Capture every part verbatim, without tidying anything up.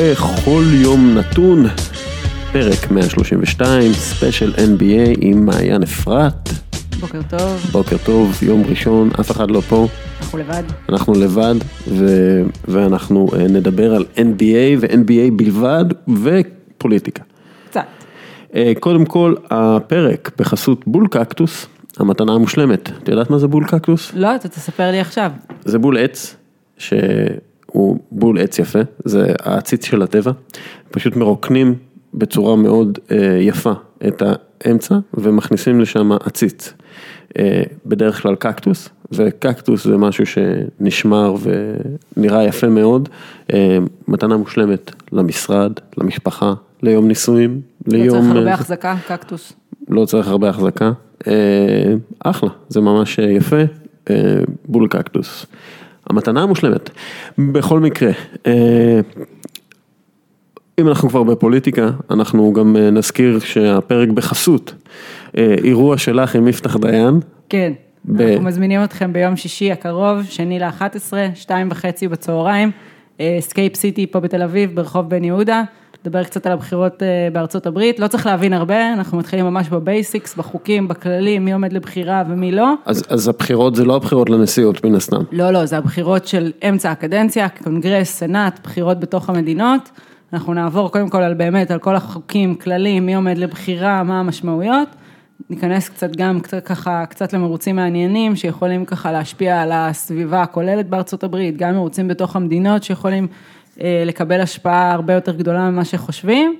בכל יום נתון, פרק מאה שלושים ושתיים, ספיישל אן בי איי עם מעיין אפרת. בוקר טוב. בוקר טוב, יום ראשון, אף אחד לא פה. אנחנו לבד. אנחנו לבד, ו- ואנחנו נדבר על אן בי איי ו-אן בי איי בלבד ופוליטיקה. קצת. קודם כל, הפרק בחסות בול קקטוס, המתנה המושלמת. את יודעת מה זה בול קקטוס? לא, אתה תספר לי עכשיו. זה בול עץ ש... הוא בול עץ יפה, זה העציץ של הטבע, פשוט מרוקנים בצורה מאוד אה, יפה את האמצע, ומכניסים לשם עציץ, אה, בדרך כלל קקטוס, וקקטוס זה משהו שנשמר ונראה יפה מאוד, אה, מתנה מושלמת למשרד, למשפחה, ליום נישואים, ליום... לא צריך הרבה החזקה, קקטוס. לא צריך הרבה החזקה, אה, אחלה, זה ממש יפה, אה, בול קקטוס. המתנה המושלמת. בכל מקרה, אם אנחנו כבר בפוליטיקה, אנחנו גם נזכיר שהפרק בחסות, אירוע שלך עם מפתח דיין. כן, ב- אנחנו מזמינים אתכם ביום שישי הקרוב, שני ל-אחת עשרה, שתיים וחצי בצהריים, סקייפ סיטי פה בתל אביב, ברחוב בן יהודה, נדבר קצת על הבחירות בארצות הברית, לא צריך להבין הרבה, אנחנו מתחילים ממש בבייסיקס, בחוקים, בכללים, מי עומד לבחירה ומי לא. אז, אז הבחירות זה לא הבחירות לנשיאות מן הסתם. לא, לא, זה הבחירות של אמצע הקדנציה, קונגרס, סנאט, בחירות בתוך המדינות, אנחנו נעבור קודם כל על באמת, על כל החוקים, כללים, מי עומד לבחירה, מה המשמעויות, ניכנס קצת גם קצת, ככה, קצת למרוצים מעניינים, שיכולים ככה להשפיע על הסביבה הכוללת בארצות הברית, גם מרוצים בתוך המדינות שיכולים לקבל השפעה הרבה יותר גדולה ממה שחושבים,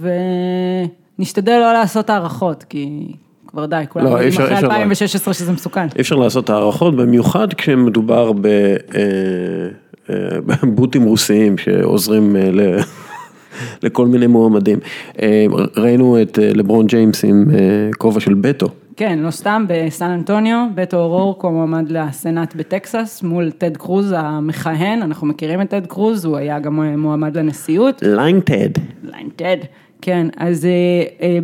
ונשתדל לא לעשות הערכות, כי כבר די, כולם יודעים אחרי אלפיים ושש עשרה שזה מסוכן. אי אפשר לעשות הערכות, במיוחד כשמדובר בבוטים רוסיים שעוזרים לכל מיני מועמדים. ראינו את לברון ג'יימס עם כובע של בטא. כן, לא סתם, בסן אנטוניו, בטא אורורק, הוא מועמד לסנאט בטקסס, מול תד קרוז המכהן, אנחנו מכירים את תד קרוז, הוא היה גם מועמד לנשיאות. ליין תד. ליין תד, כן, אז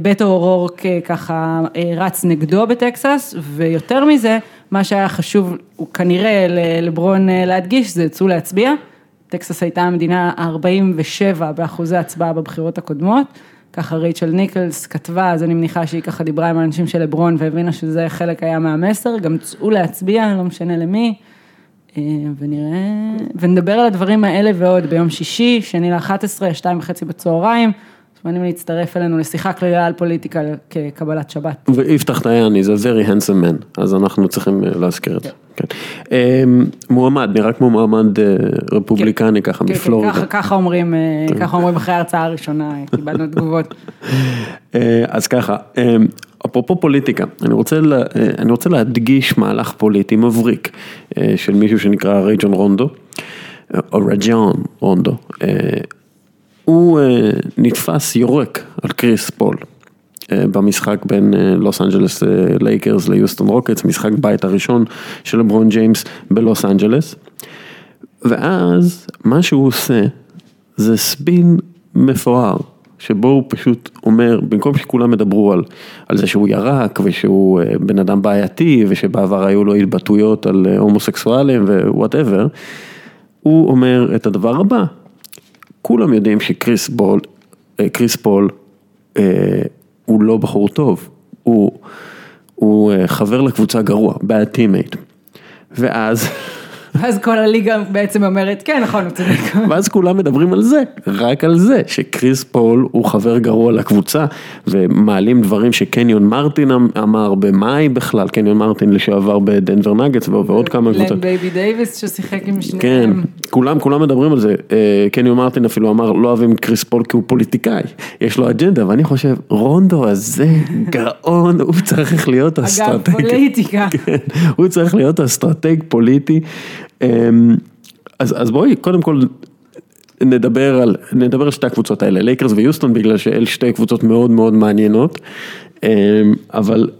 בטא אורורק ככה רץ נגדו בטקסס, ויותר מזה, מה שהיה חשוב, הוא כנראה לברון להדגיש, זה יצאו להצביע, טקסס הייתה המדינה ארבעים ושבע באחוזי הצבעה בבחירות הקודמות, ככה רייצ'ל ניקלס כתבה, אז אני מניחה שהיא ככה דיברה עם האנשים של לברון, והבינה שזה חלק היה מהמסר, גם צאו להצביע, לא משנה למי, ונראה, ונדבר על הדברים האלה ועוד, ביום שישי, שני ל-אחת עשרה, שתיים וחצי בצהריים, זמנים להצטרף אלינו לשיחה כללית על פוליטיקה כקבלת שבת. ויפתח דיין, he's a very handsome man, אז אנחנו צריכים להזכיר את זה. מועמד, נראה כמו מועמד רפובליקני ככה, מפלורידה. ככה אומרים, ככה אומרים אחרי ההרצאה הראשונה, קיבלנו תגובות. אז ככה, אפרופו פוליטיקה, אני רוצה להדגיש מהלך פוליטי מבריק, של מישהו שנקרא רג'ון רונדו, או רג'ון רונדו, הוא נתפס יורק על קריס פול במשחק בין לוס אנג'לס לייקרס ליוסטון רוקטס, משחק בית הראשון של לברון ג'יימס בלוס אנג'לס, ואז מה שהוא עושה זה ספין מפואר, שבו הוא פשוט אומר, במקום שכולם מדברו על, על זה שהוא ירק, ושהוא בן אדם בעייתי, ושבעבר היו לו התבטאויות על הומוסקסואלים ווואטאבר, הוא אומר את הדבר הבא, כולם יודעים שקריס בול, קריס פול אה, הוא לא בחור טוב, הוא, הוא אה, חבר לקבוצה גרוע, bad teammate, ואז... ואז כל הליגה בעצם אומרת, כן, נכון, הוא צודק. ואז כולם מדברים על זה, רק על זה, שקריס פול הוא חבר גרוע לקבוצה, ומעלים דברים שקניון מרטין אמר במאי בכלל, קניון מרטין לשעבר בדנבר נגטס, ועוד כמה קבוצות. לן בייבי דייביס ששיחק עם שניהם. כן, כולם, כולם מדברים על זה. קניון מרטין אפילו אמר, לא אוהבים קריס פול כי הוא פוליטיקאי, יש לו אג'נדה, ואני חושב, רונדו הזה גאון, הוא צריך להיות אסטרטג. אגב, פוליטיקה. כן, הוא צריך להיות אסטרטג פוליטי. אז, אז בואי, קודם כל נדבר על, נדבר על שתי הקבוצות האלה, לייקרס ויוסטון, בגלל שאלה שתי קבוצות מאוד מאוד מעניינות, אבל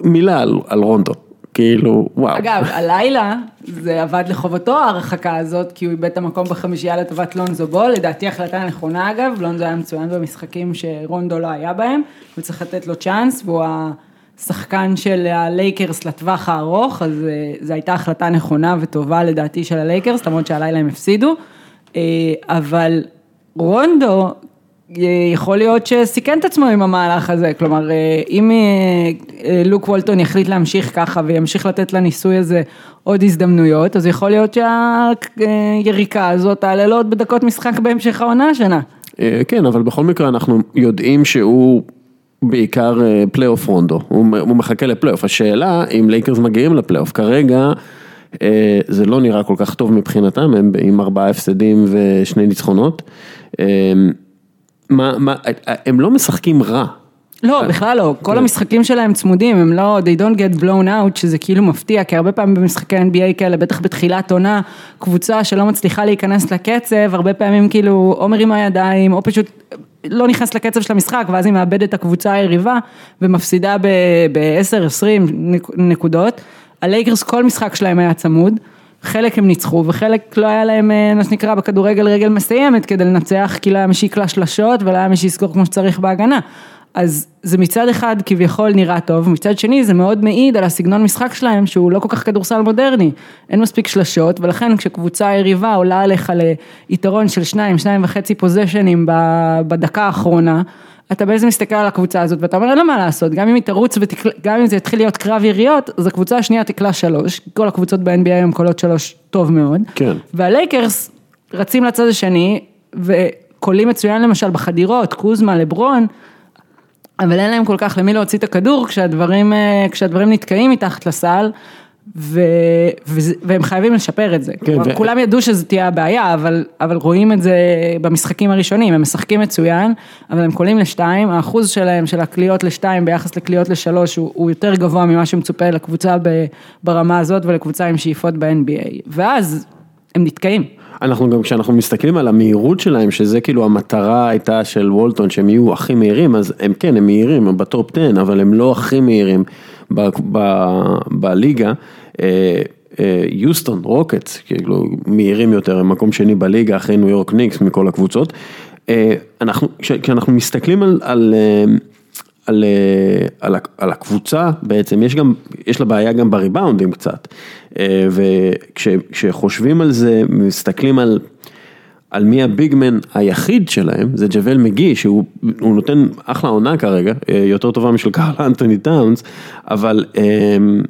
מילה על, על רונדו, כאילו, וואו. אגב, הלילה זה עבד לחובתו ההרחקה הזאת, כי הוא איבד את המקום בחמישייה לטובת לונזו בול, לדעתי החלטה נכונה אגב, לונזו היה מצוין במשחקים שרונדו לא היה בהם, הוא צריך לתת לו צ'אנס, והוא ה... שחקן של הלייקרס לטווח הארוך, אז זו הייתה החלטה נכונה וטובה לדעתי של הלייקרס, למרות שהלילה הם הפסידו, אבל רונדו יכול להיות שסיכן את עצמו עם המהלך הזה, כלומר, אם לוק וולטון יחליט להמשיך ככה, וימשיך לתת לניסוי הזה עוד הזדמנויות, אז יכול להיות שהיריקה הזאת תעלה לו עוד בדקות משחק בהמשך העונה השנה. כן, אבל בכל מקרה אנחנו יודעים שהוא בעיקר פלייאוף רונדו, הוא מחכה לפלייאוף, השאלה אם לייקרס מגיעים לפלייאוף, כרגע זה לא נראה כל כך טוב מבחינתם, הם עם ארבעה הפסדים ושני ניצחונות, מה, מה, הם לא משחקים רע. לא, בכלל לא. כל המשחקים שלהם צמודים, הם לא, they don't get blown out, שזה כאילו מפתיע, כי הרבה פעמים במשחקי N B A כאלה, בטח בתחילת עונה, קבוצה שלא מצליחה להיכנס לקצב, הרבה פעמים כאילו, או מרים הידיים, או פשוט לא נכנס לקצב של המשחק, ואז היא מאבדת את הקבוצה היריבה, ומפסידה ב-עשר עד עשרים נקודות. הלייקרס, כל משחק שלהם היה צמוד, חלק הם ניצחו, וחלק לא היה להם, מה שנקרא, בכדורגל רגל מסיימת, כדי לנצח, כי לא היה מי שיקלע שלשות, ולא היה מי שיסגור כמו שצריך בהגנה. אז זה מצד אחד, כביכול נראה טוב, מצד שני, זה מאוד מעיד על הסגנון משחק שלהם, שהוא לא כל כך כדורסל מודרני. אין מספיק שלשות, ולכן כשקבוצה היריבה עולה עליך ליתרון של שניים, שניים וחצי פוזיישנים בדקה האחרונה, אתה בעצם מסתכל על הקבוצה הזאת, ואתה אומר, לא מה לעשות, גם אם היא תרוץ, גם אם זה יתחיל להיות קרב יריות, אז הקבוצה השנייה תקלה שלוש, כל הקבוצות ב-N B A היום קולות שלוש טוב מאוד, כן. והלייקרס רצים לצד השני, וקולים מצוין למשל בחדירות, קוזמה, לברון, אבל אין להם כל כך למי להוציא את הכדור, כשהדברים, כשהדברים נתקעים מתחת לסל, ו... והם חייבים לשפר את זה. כן, ו... כולם ידעו שזה תהיה הבעיה, אבל, אבל רואים את זה במשחקים הראשונים, הם משחקים מצוין, אבל הם קולים לשתיים, האחוז שלהם של הקליעות לשתיים ביחס לקליעות לשלוש, הוא, הוא יותר גבוה ממה שמצופה לקבוצה ב... ברמה הזאת ולקבוצה עם שאיפות ב-N B A, ואז הם נתקעים. אנחנו גם כשאנחנו מסתכלים על המהירות שלהם, שזה כאילו המטרה הייתה של וולטון, שהם יהיו הכי מהירים, אז הם כן, הם מהירים, הם בטופ עשר, אבל הם לא הכי מהירים בליגה. יוסטון, רוקטס, כאילו מהירים יותר, הם מקום שני בליגה, אחרי ניו יורק ניקס מכל הקבוצות. כשאנחנו מסתכלים על... על, על, על הקבוצה, בעצם יש גם, יש לה בעיה גם בריבאונדים קצת, וכשחושבים על זה, מסתכלים על, על מי הביגמן היחיד שלהם, זה ג'בל מגי, שהוא נותן אחלה עונה כרגע, יותר טובה משל קרמלו אנטוני טאונס, אבל...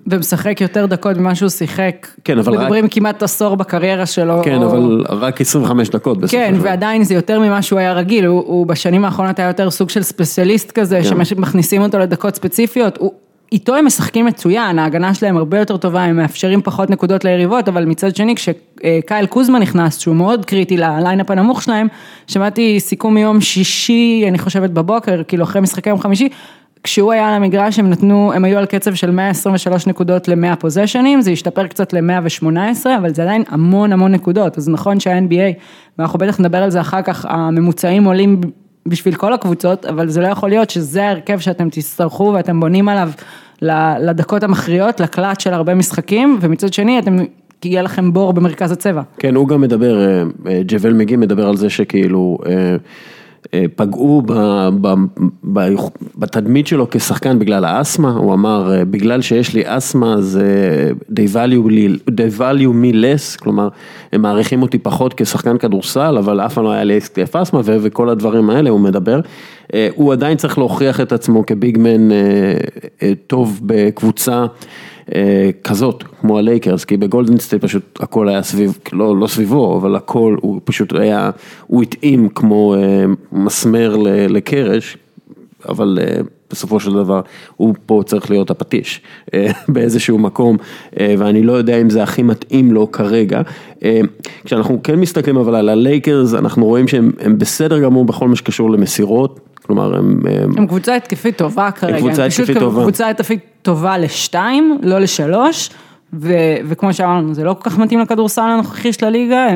ומשחק יותר דקות ממה שהוא שיחק, כן, אבל מדברים רק... כמעט עשור בקריירה שלו. כן, או... אבל רק עשרים וחמש דקות בסופו. כן, שלו. ועדיין זה יותר ממה שהוא היה רגיל, הוא, הוא בשנים האחרונות היה יותר סוג של ספציאליסט כזה, כן. שמכניסים אותו לדקות ספציפיות, הוא... איתו הם משחקים מצוין, ההגנה שלהם הרבה יותר טובה, הם מאפשרים פחות נקודות ליריבות, אבל מצד שני, כשקייל קוזמה נכנס, שהוא מאוד קריטי לליינאפ הנמוך שלהם, שמעתי סיכום מיום שישי, אני חושבת בבוקר, כאילו אחרי משחקי יום חמישי, כשהוא היה על המגרש, הם נתנו, הם היו על קצב של מאה עשרים ושלוש נקודות ל-מאה פוזיישנים, זה השתפר קצת ל-מאה ושמונה עשרה, אבל זה עדיין המון המון נקודות, אז נכון שה-N B A, ואנחנו בטח נדבר על זה אחר כך, הממוצעים עולים בשביל כל הקבוצות, אבל זה לא יכול להיות שזה הרכב שאתם תצטרכו ואתם בונים עליו לדקות המכריעות, לקלט של הרבה משחקים, ומצד שני אתם, יהיה לכם בור במרכז הצבע. כן, הוא גם מדבר, ג'בל מגי מדבר על זה שכאילו פגעו ב, ב, ב, בתדמית שלו כשחקן בגלל האסמה, הוא אמר, בגלל שיש לי אסמה, זה they value me, they value me less, כלומר, הם מעריכים אותי פחות כשחקן כדורסל, אבל אף פעם לא היה לי אסקף אסמה, ו- וכל הדברים האלה הוא מדבר, הוא עדיין צריך להוכיח את עצמו כביגמן טוב בקבוצה, כזאת, כמו הלייקרס, כי בגולדן סטייט פשוט הכל היה סביב, לא, לא סביבו, אבל הכל הוא פשוט היה, הוא התאים כמו מסמר לקרש, אבל בסופו של דבר הוא פה צריך להיות הפטיש באיזשהו מקום, ואני לא יודע אם זה הכי מתאים לו כרגע. כשאנחנו כן מסתכלים אבל על הלייקרס, אנחנו רואים שהם בסדר גמור בכל מה שקשור למסירות, כלומר, הם... הם קבוצה התקפית טובה כרגע. הם קבוצה התקפית טובה. קבוצה התקפית טובה לשתיים, לא לשלוש, וכמו שאמרנו, זה לא כל כך מתאים לכדורסל הנוכחי של הליגה,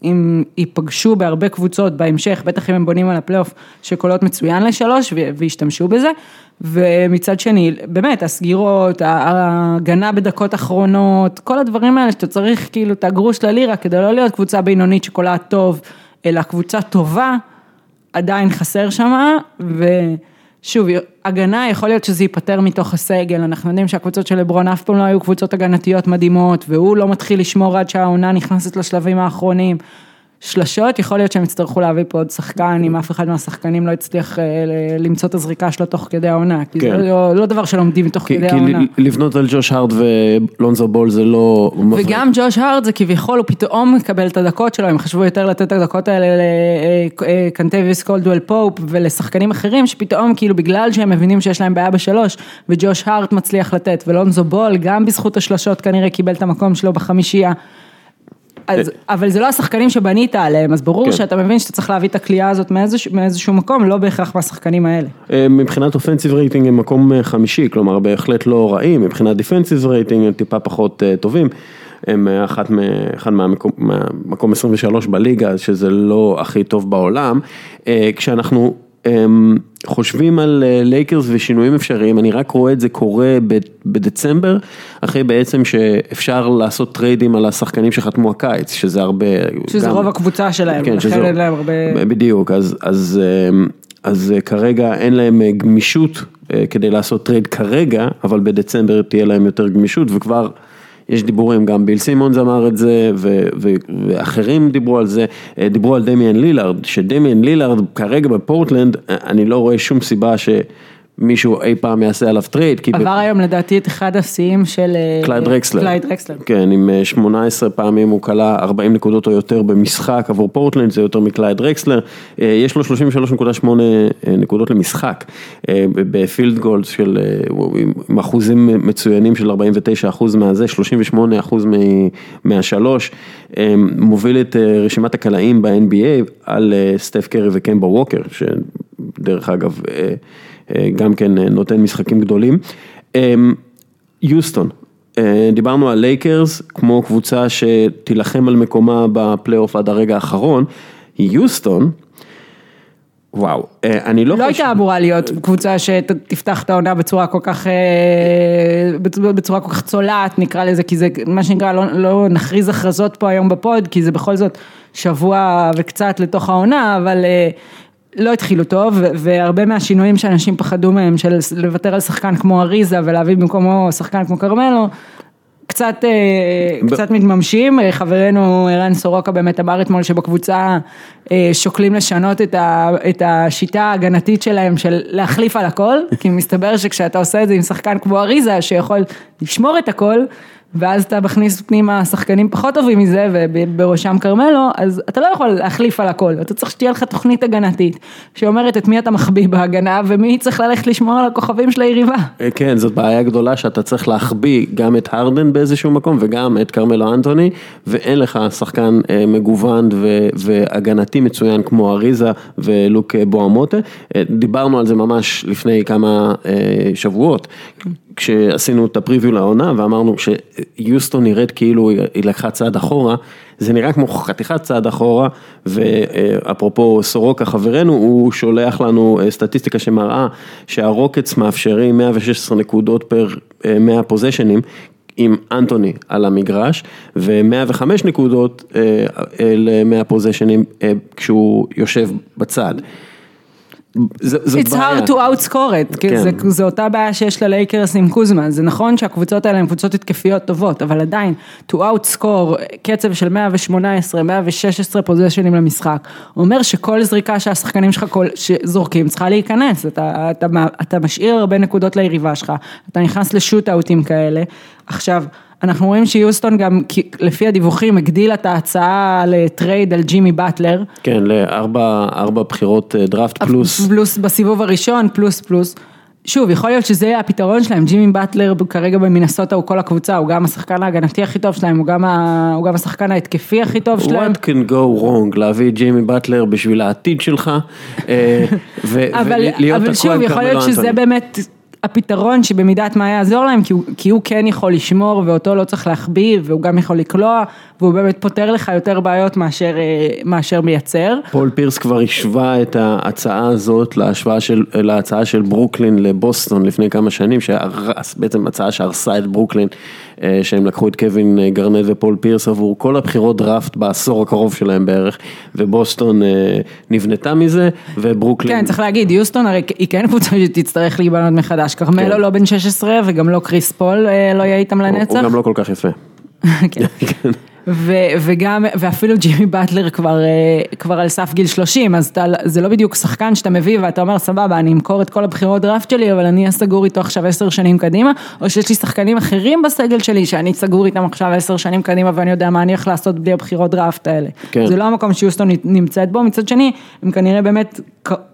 הם ייפגשו בהרבה קבוצות בהמשך, בטח אם הם בונים על הפלייאוף, שקולות מצוין לשלוש, והשתמשו בזה, ומצד שני, באמת, הסגירות, ההגנה בדקות אחרונות, כל הדברים האלה שאתה צריך כאילו את הגרוש ללירה, כדי לא להיות קבוצה בינונית שקולה טוב, אלא קבוצה טובה, עדיין חסר שמה, ושוב, הגנה יכול להיות שזה ייפטר מתוך הסגל, אנחנו יודעים שהקבוצות של לברון אף פעם לא היו קבוצות הגנתיות מדהימות, והוא לא מתחיל לשמור עד שהעונה נכנסת לשלבים האחרונים, שלשות, יכול להיות שהם יצטרכו להביא פה עוד שחקן, אם אף אחד מהשחקנים לא יצטרך למצוא את הזריקה שלו תוך כדי העונה, כי זה לא דבר שלומדים תוך כדי העונה. כי לבנות על ג'וש הארט ולונזו בול זה לא... וגם ג'וש הארט זה כביכול, הוא פתאום מקבל את הדקות שלו, הם חשבו יותר לתת את הדקות האלה לקנטביס קולדואל פופ ולשחקנים אחרים, שפתאום כאילו בגלל שהם מבינים שיש להם בעיה בשלוש, וג'וש הארט מצליח לתת, ולונזו בול גם בזכות השלשות כנראה קיבל את המקום שלו בחמישייה. אז, אבל זה לא השחקנים שבנית עליהם, אז ברור כן. שאתה מבין שאתה צריך להביא את הכלייה הזאת מאיזשהו, מאיזשהו מקום, לא בהכרח מהשחקנים האלה. מבחינת אופנסיב רייטינג הם מקום חמישי, כלומר בהחלט לא רעים, מבחינת דיפנסיב רייטינג הם טיפה פחות טובים, הם אחת מהמקום, מהמקום עשרים ושלוש בליגה, שזה לא הכי טוב בעולם, כשאנחנו חושבים על לייקרס ושינויים אפשריים, אני רק רואה את זה קורה בדצמבר, אחרי בעצם שאפשר לעשות טריידים על השחקנים שחתמו הקיץ, שזה הרבה... שזה רוב הקבוצה שלהם, לכן אין להם הרבה... בדיוק, אז כרגע אין להם גמישות כדי לעשות טרייד כרגע, אבל בדצמבר תהיה להם יותר גמישות, וכבר... יש דיבורים, גם ביל סימונס אמר את זה, ו- ו- ואחרים דיברו על זה, דיברו על דמיין לילארד, שדמיין לילארד כרגע בפורטלנד, אני לא רואה שום סיבה שמישהו אי פעם יעשה עליו טרייד. עבר ב- היום לדעתי את אחד השיאים של... קלייד דרקסלר. קלייד דרקסלר. כן, עם שמונה עשרה פעמים הוא קלה ארבעים נקודות או יותר במשחק, עבור פורטלנד זה יותר מקלייד דרקסלר, יש לו שלושים ושלוש נקודה שמונה נקודות למשחק, בפילד גולד של, עם אחוזים מצוינים של ארבעים ותשע אחוז מהזה, שלושים ושמונה אחוז מהשלוש, מוביל את רשימת הקלעים ב-אן בי איי על סטף קרי וקמבה ווקר, שדרך אגב גם כן נותן משחקים גדולים. יוסטון, דיברנו על לייקרס, כמו קבוצה שתילחם על מקומה בפלייאוף עד הרגע האחרון, יוסטון, וואו, אני לא חושב... לא הייתה אמורה להיות קבוצה שתפתח את העונה בצורה כל כך, בצורה כל כך צולעת, נקרא לזה, כי זה מה שנקרא, לא נכריז הכרזות פה היום בפוד, כי זה בכל זאת שבוע וקצת לתוך העונה, אבל... לא התחילו טוב, והרבה מהשינויים שאנשים פחדו מהם, של לוותר על שחקן כמו אריזה, ולהביא במקומו שחקן כמו קרמלו, קצת, ב... קצת מתממשים, חברנו אירן סורוקה באמת אמר אתמול שבקבוצה שוקלים לשנות את, ה, את השיטה ההגנתית שלהם, של להחליף על הכל, כי מסתבר שכשאתה עושה את זה עם שחקן כמו אריזה, שיכול לשמור את הכל, ואז אתה מכניס פנימה שחקנים פחות טובים מזה, ובראשם קרמלו, אז אתה לא יכול להחליף על הכל, אתה צריך שתהיה לך תוכנית הגנתית, שאומרת את מי אתה מחביא בהגנה, ומי צריך ללכת לשמור על הכוכבים של היריבה. כן, זאת בעיה גדולה, שאתה צריך להחביא גם את הרדן באיזשהו מקום, וגם את קרמלו אנטוני, ואין לך שחקן מגוון ו- והגנתי מצוין, כמו אריזה ולוק בועמוטה, דיברנו על זה ממש לפני כמה שבועות, כשעשינו את הפריוויו לעונה, ואמרנו שיוסטון נראית כאילו היא לקחה צעד אחורה, זה נראה כמו חתיכת צעד אחורה, ואפרופו סורוקה חברנו, הוא שולח לנו סטטיסטיקה שמראה, שהרוקטס מאפשרים מאה ושש עשרה נקודות פר מאה פוזיישנים, עם אנטוני על המגרש, ו-מאה וחמש נקודות ל-מאה פוזיישנים, כשהוא יושב בצד. It's hard to outscore it, כי זו אותה בעיה שיש ללייקרס עם קוזמה, זה נכון שהקבוצות האלה הן קבוצות התקפיות טובות, אבל עדיין, to outscore קצב של מאה שמונה עשרה, מאה שש עשרה פוזיישנים למשחק, אומר שכל זריקה שהשחקנים שלך זורקים צריכה להיכנס, אתה משאיר הרבה נקודות ליריבה שלך, אתה נכנס לשוט-אוטים כאלה, עכשיו... אנחנו רואים שיוסטון גם, לפי הדיווחים, הגדילה את ההצעה לטרייד על ג'ימי בטלר. כן, לארבע, ארבע בחירות דראפט פלוס. פלוס בסיבוב הראשון, פלוס פלוס. שוב, יכול להיות שזה הפתרון שלהם, ג'ימי בטלר כרגע במנסוטה הוא כל הקבוצה, הוא גם השחקן ההגנתי הכי טוב שלהם, הוא גם, ה... הוא גם השחקן ההתקפי הכי טוב שלהם. What can go wrong, להביא ג'ימי בטלר בשביל העתיד שלך, ולהיות אבל שוב, יכול להיות שזה באמת... הפתרון שבמידת מה יעזור להם, כי הוא, כי הוא כן יכול לשמור, ואותו לא צריך להחביא, והוא גם יכול לקלוע, והוא באמת פותר לך יותר בעיות מאשר, מאשר מייצר. פול פירס כבר השווה את ההצעה הזאת להשוואה של, להצעה של ברוקלין לבוסטון לפני כמה שנים, שבעצם הצעה שהרסה את ברוקלין, שהם לקחו את קווין גרנט ופול פירס עבור כל הבחירות דראפט בעשור הקרוב שלהם בערך, ובוסטון נבנתה מזה, וברוקלין... כן, צריך להגיד, יוסטון הרי היא כן קבוצה שתצטרך להיבנות מחדש, קרמלו לא בן שש עשרה, וגם לא קריס פול לא יהיה איתם לנצח. הוא גם לא כל כך יפה. כן. וגם, ואפילו ג'ימי בטלר כבר, כבר על סף גיל שלושים, אז אתה, זה לא בדיוק שחקן שאתה מביא, ואתה אומר, סבבה, אני אמכור את כל הבחירות דראפט שלי, אבל אני אסגור איתו עכשיו עשר שנים קדימה, או שיש לי שחקנים אחרים בסגל שלי, שאני אסגור איתם עכשיו עשר שנים קדימה, ואני יודע מה אני הולך לעשות בלי הבחירות דראפט האלה. כן. זה לא המקום שיוסטון נמצאת בו. מצד שני, הם כנראה באמת,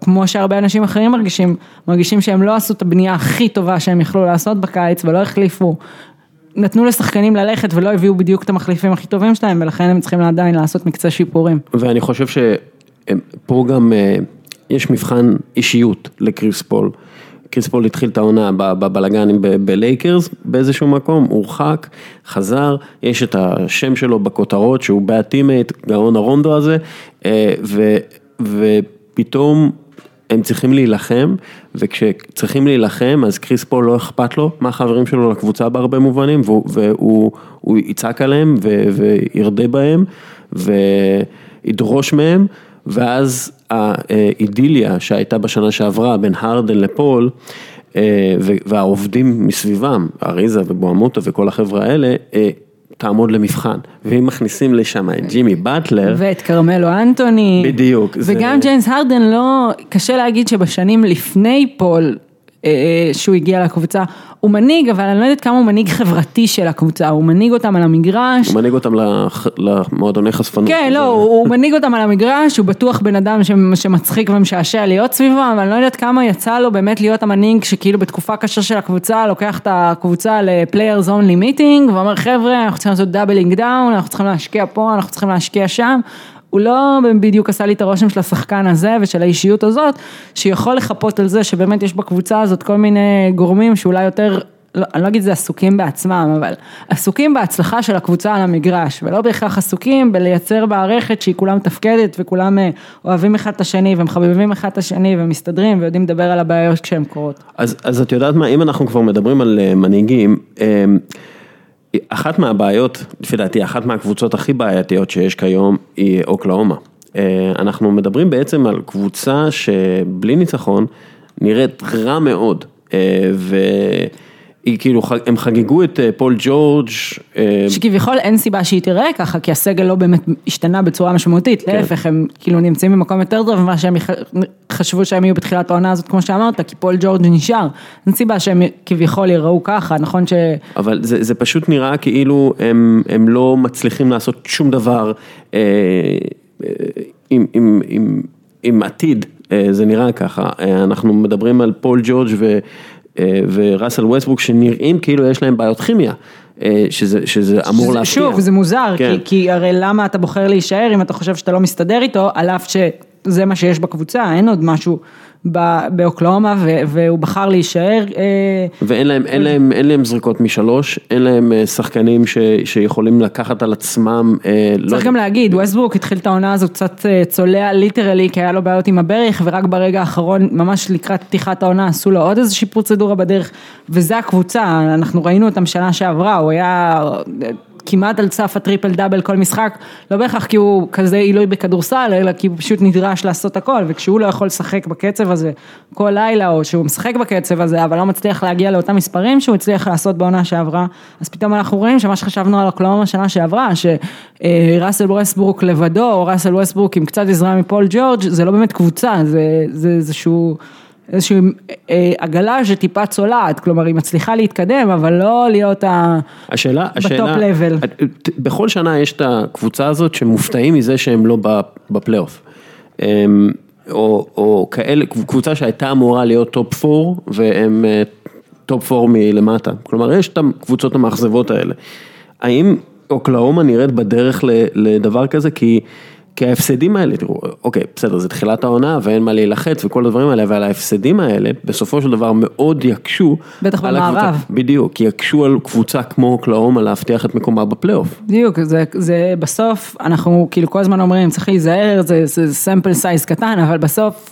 כמו שהרבה אנשים אחרים מרגישים, מרגישים שהם לא עשו את הבנייה הכי טובה שהם יכלו לעשות בקיץ, ולא החליפו. נתנו לשחקנים ללכת ולא הביאו בדיוק את המחליפים הכי טובים שלהם, ולכן הם צריכים עדיין לעשות מקצה שיפורים. ואני חושב שפה גם יש מבחן אישיות לקריס פול. קריס פול התחיל את העונה בבלגנים בלייקרס, באיזשהו מקום, הורחק, חזר, יש את השם שלו בכותרות, שהוא בעתימייט, גאון הרונדו הזה, ופתאום הם צריכים להילחם, וכשצריכים להילחם, אז קריס פול לא אכפת לו, מה החברים שלו לקבוצה בהרבה מובנים, והוא ייצק עליהם, וירדה בהם, וידרוש מהם, ואז האידיליה שהייתה בשנה שעברה, בין הרדן לפול, והעובדים מסביבם, אריזה ובועמוטה וכל החברה האלה, תעמוד למבחן, ואם מכניסים לשם את ג'ימי בטלר, ואת קרמלו אנטוני, בדיוק, וגם זה... ג'יימס הרדן לא, קשה להגיד שבשנים לפני פול, שהוא הגיע לקבוצה, הוא מנהיג, אבל אני לא יודעת כמה הוא מנהיג חברתי של הקבוצה, הוא מנהיג אותם על המגרש. הוא מנהיג אותם למועדוני חשפנות. כן, לא, הוא מנהיג אותם על המגרש, הוא בטוח בן אדם שמצחיק ומשעשע להיות סביבו, אבל אני לא יודעת כמה יצא לו באמת להיות המנהיג, שכאילו בתקופה קשה של הקבוצה, לוקח את הקבוצה לפליירס אונלי מיטינג, ואומר חבר'ה, אנחנו צריכים לעשות דאבלינג דאון, אנחנו צריכים להשקיע פה, אנחנו צריכים להשקיע שם. הוא לא בדיוק עשה לי את הרושם של השחקן הזה ושל האישיות הזאת, שיכול לחפות על זה שבאמת יש בקבוצה הזאת כל מיני גורמים שאולי יותר, לא, אני לא אגיד זה עסוקים בעצמם, אבל עסוקים בהצלחה של הקבוצה על המגרש, ולא בהכרח עסוקים בלייצר בערכת שהיא כולם תפקדת וכולם אוהבים אחד את השני ומחבבים אחד את השני ומסתדרים ויודעים לדבר על הבעיות כשהם קורות. אז, אז את יודעת מה, אם אנחנו כבר מדברים על uh, מנהיגים, uh, אחת מהבעיות, לפי דעתי, אחת מהקבוצות הכי בעייתיות שיש כיום היא אוקלאומה. אנחנו מדברים בעצם על קבוצה שבלי ניצחון נראית רע מאוד, והיא כאילו, הם חגגו את פול ג'ורג' שכביכול אין סיבה שהיא תראה ככה, כי הסגל לא באמת השתנה בצורה משמעותית, להפך, הם כאילו נמצאים במקום יותר טוב ממה שהם חשבו שהם יהיו בתחילת העונה הזאת, כמו שאמרת, כי פול ג'ורג' נשאר. אין סיבה שהם כביכול יראו ככה, נכון ש... אבל זה, זה פשוט נראה כאילו הם, הם לא מצליחים לעשות שום דבר אה, אה, עם, עם, עם, עם עתיד, אה, זה נראה ככה. אה, אנחנו מדברים על פול ג'ורג' ו, אה, וראסל וסטברוק, שנראים כאילו יש להם בעיות כימיה. שזה, שזה אמור שזה, להפתיע. שוב, זה מוזר, כן. כי, כי הרי למה אתה בוחר להישאר, אם אתה חושב שאתה לא מסתדר איתו, על אף שזה מה שיש בקבוצה, אין עוד משהו באוקלאומה, ו, והוא בחר להישאר. ואין להם, אין להם, אין להם זריקות משלוש, אין להם שחקנים ש, שיכולים לקחת על עצמם. צריך לא... גם להגיד, וסטברוק התחיל את העונה הזו, קצת צולע ליטרלי, כי היה לו בעיות עם הברך, ורק ברגע האחרון, ממש לקראת פתיחת העונה, עשו לו עוד איזושהי פרוצדורה בדרך, וזה הקבוצה, אנחנו ראינו אותם שנה שעברה, הוא היה... כמעט על סף הטריפל דאבל כל משחק, לא בהכרח כי הוא כזה אילוי בכדורסל, אלא כי הוא פשוט נדרש לעשות הכל, וכשהוא לא יכול לשחק בקצב הזה כל לילה, או שהוא משחק בקצב הזה, אבל לא מצליח להגיע לאותם מספרים שהוא הצליח לעשות בעונה שעברה, אז פתאום אנחנו רואים שמה שחשבנו על אוקלאומה שנה שעברה, שראסל וסטברוק לבדו, או ראסל וסטברוק עם קצת עזרה מפול ג'ורג', זה לא באמת קבוצה, זה, זה איזשהו... איזושהי עגלה שטיפה צולעת, כלומר היא מצליחה להתקדם, אבל לא להיות בטופ לבל. בכל שנה יש את הקבוצה הזאת שמופתעים מזה שהם לא בפלייאוף. או קבוצה שהייתה אמורה להיות טופ ארבע, והם טופ ארבע מלמטה. כלומר יש את הקבוצות המאכזבות האלה. האם אוקלאומה נראית בדרך לדבר כזה? כי... כי ההפסדים האלה, תראו, אוקיי, בסדר, זה תחילת העונה, ואין מה להילחץ וכל הדברים האלה, אבל ההפסדים האלה, בסופו של דבר, מאוד יקשו בטח על במערב. הקבוצה. בדיוק, כי יקשו על קבוצה כמו אוקלאומה, להבטיח את מקומה בפלייאוף. בדיוק, זה, זה בסוף, אנחנו כאילו כל הזמן אומרים, צריך להיזהר, זה, זה סמפל סייז קטן, אבל בסוף...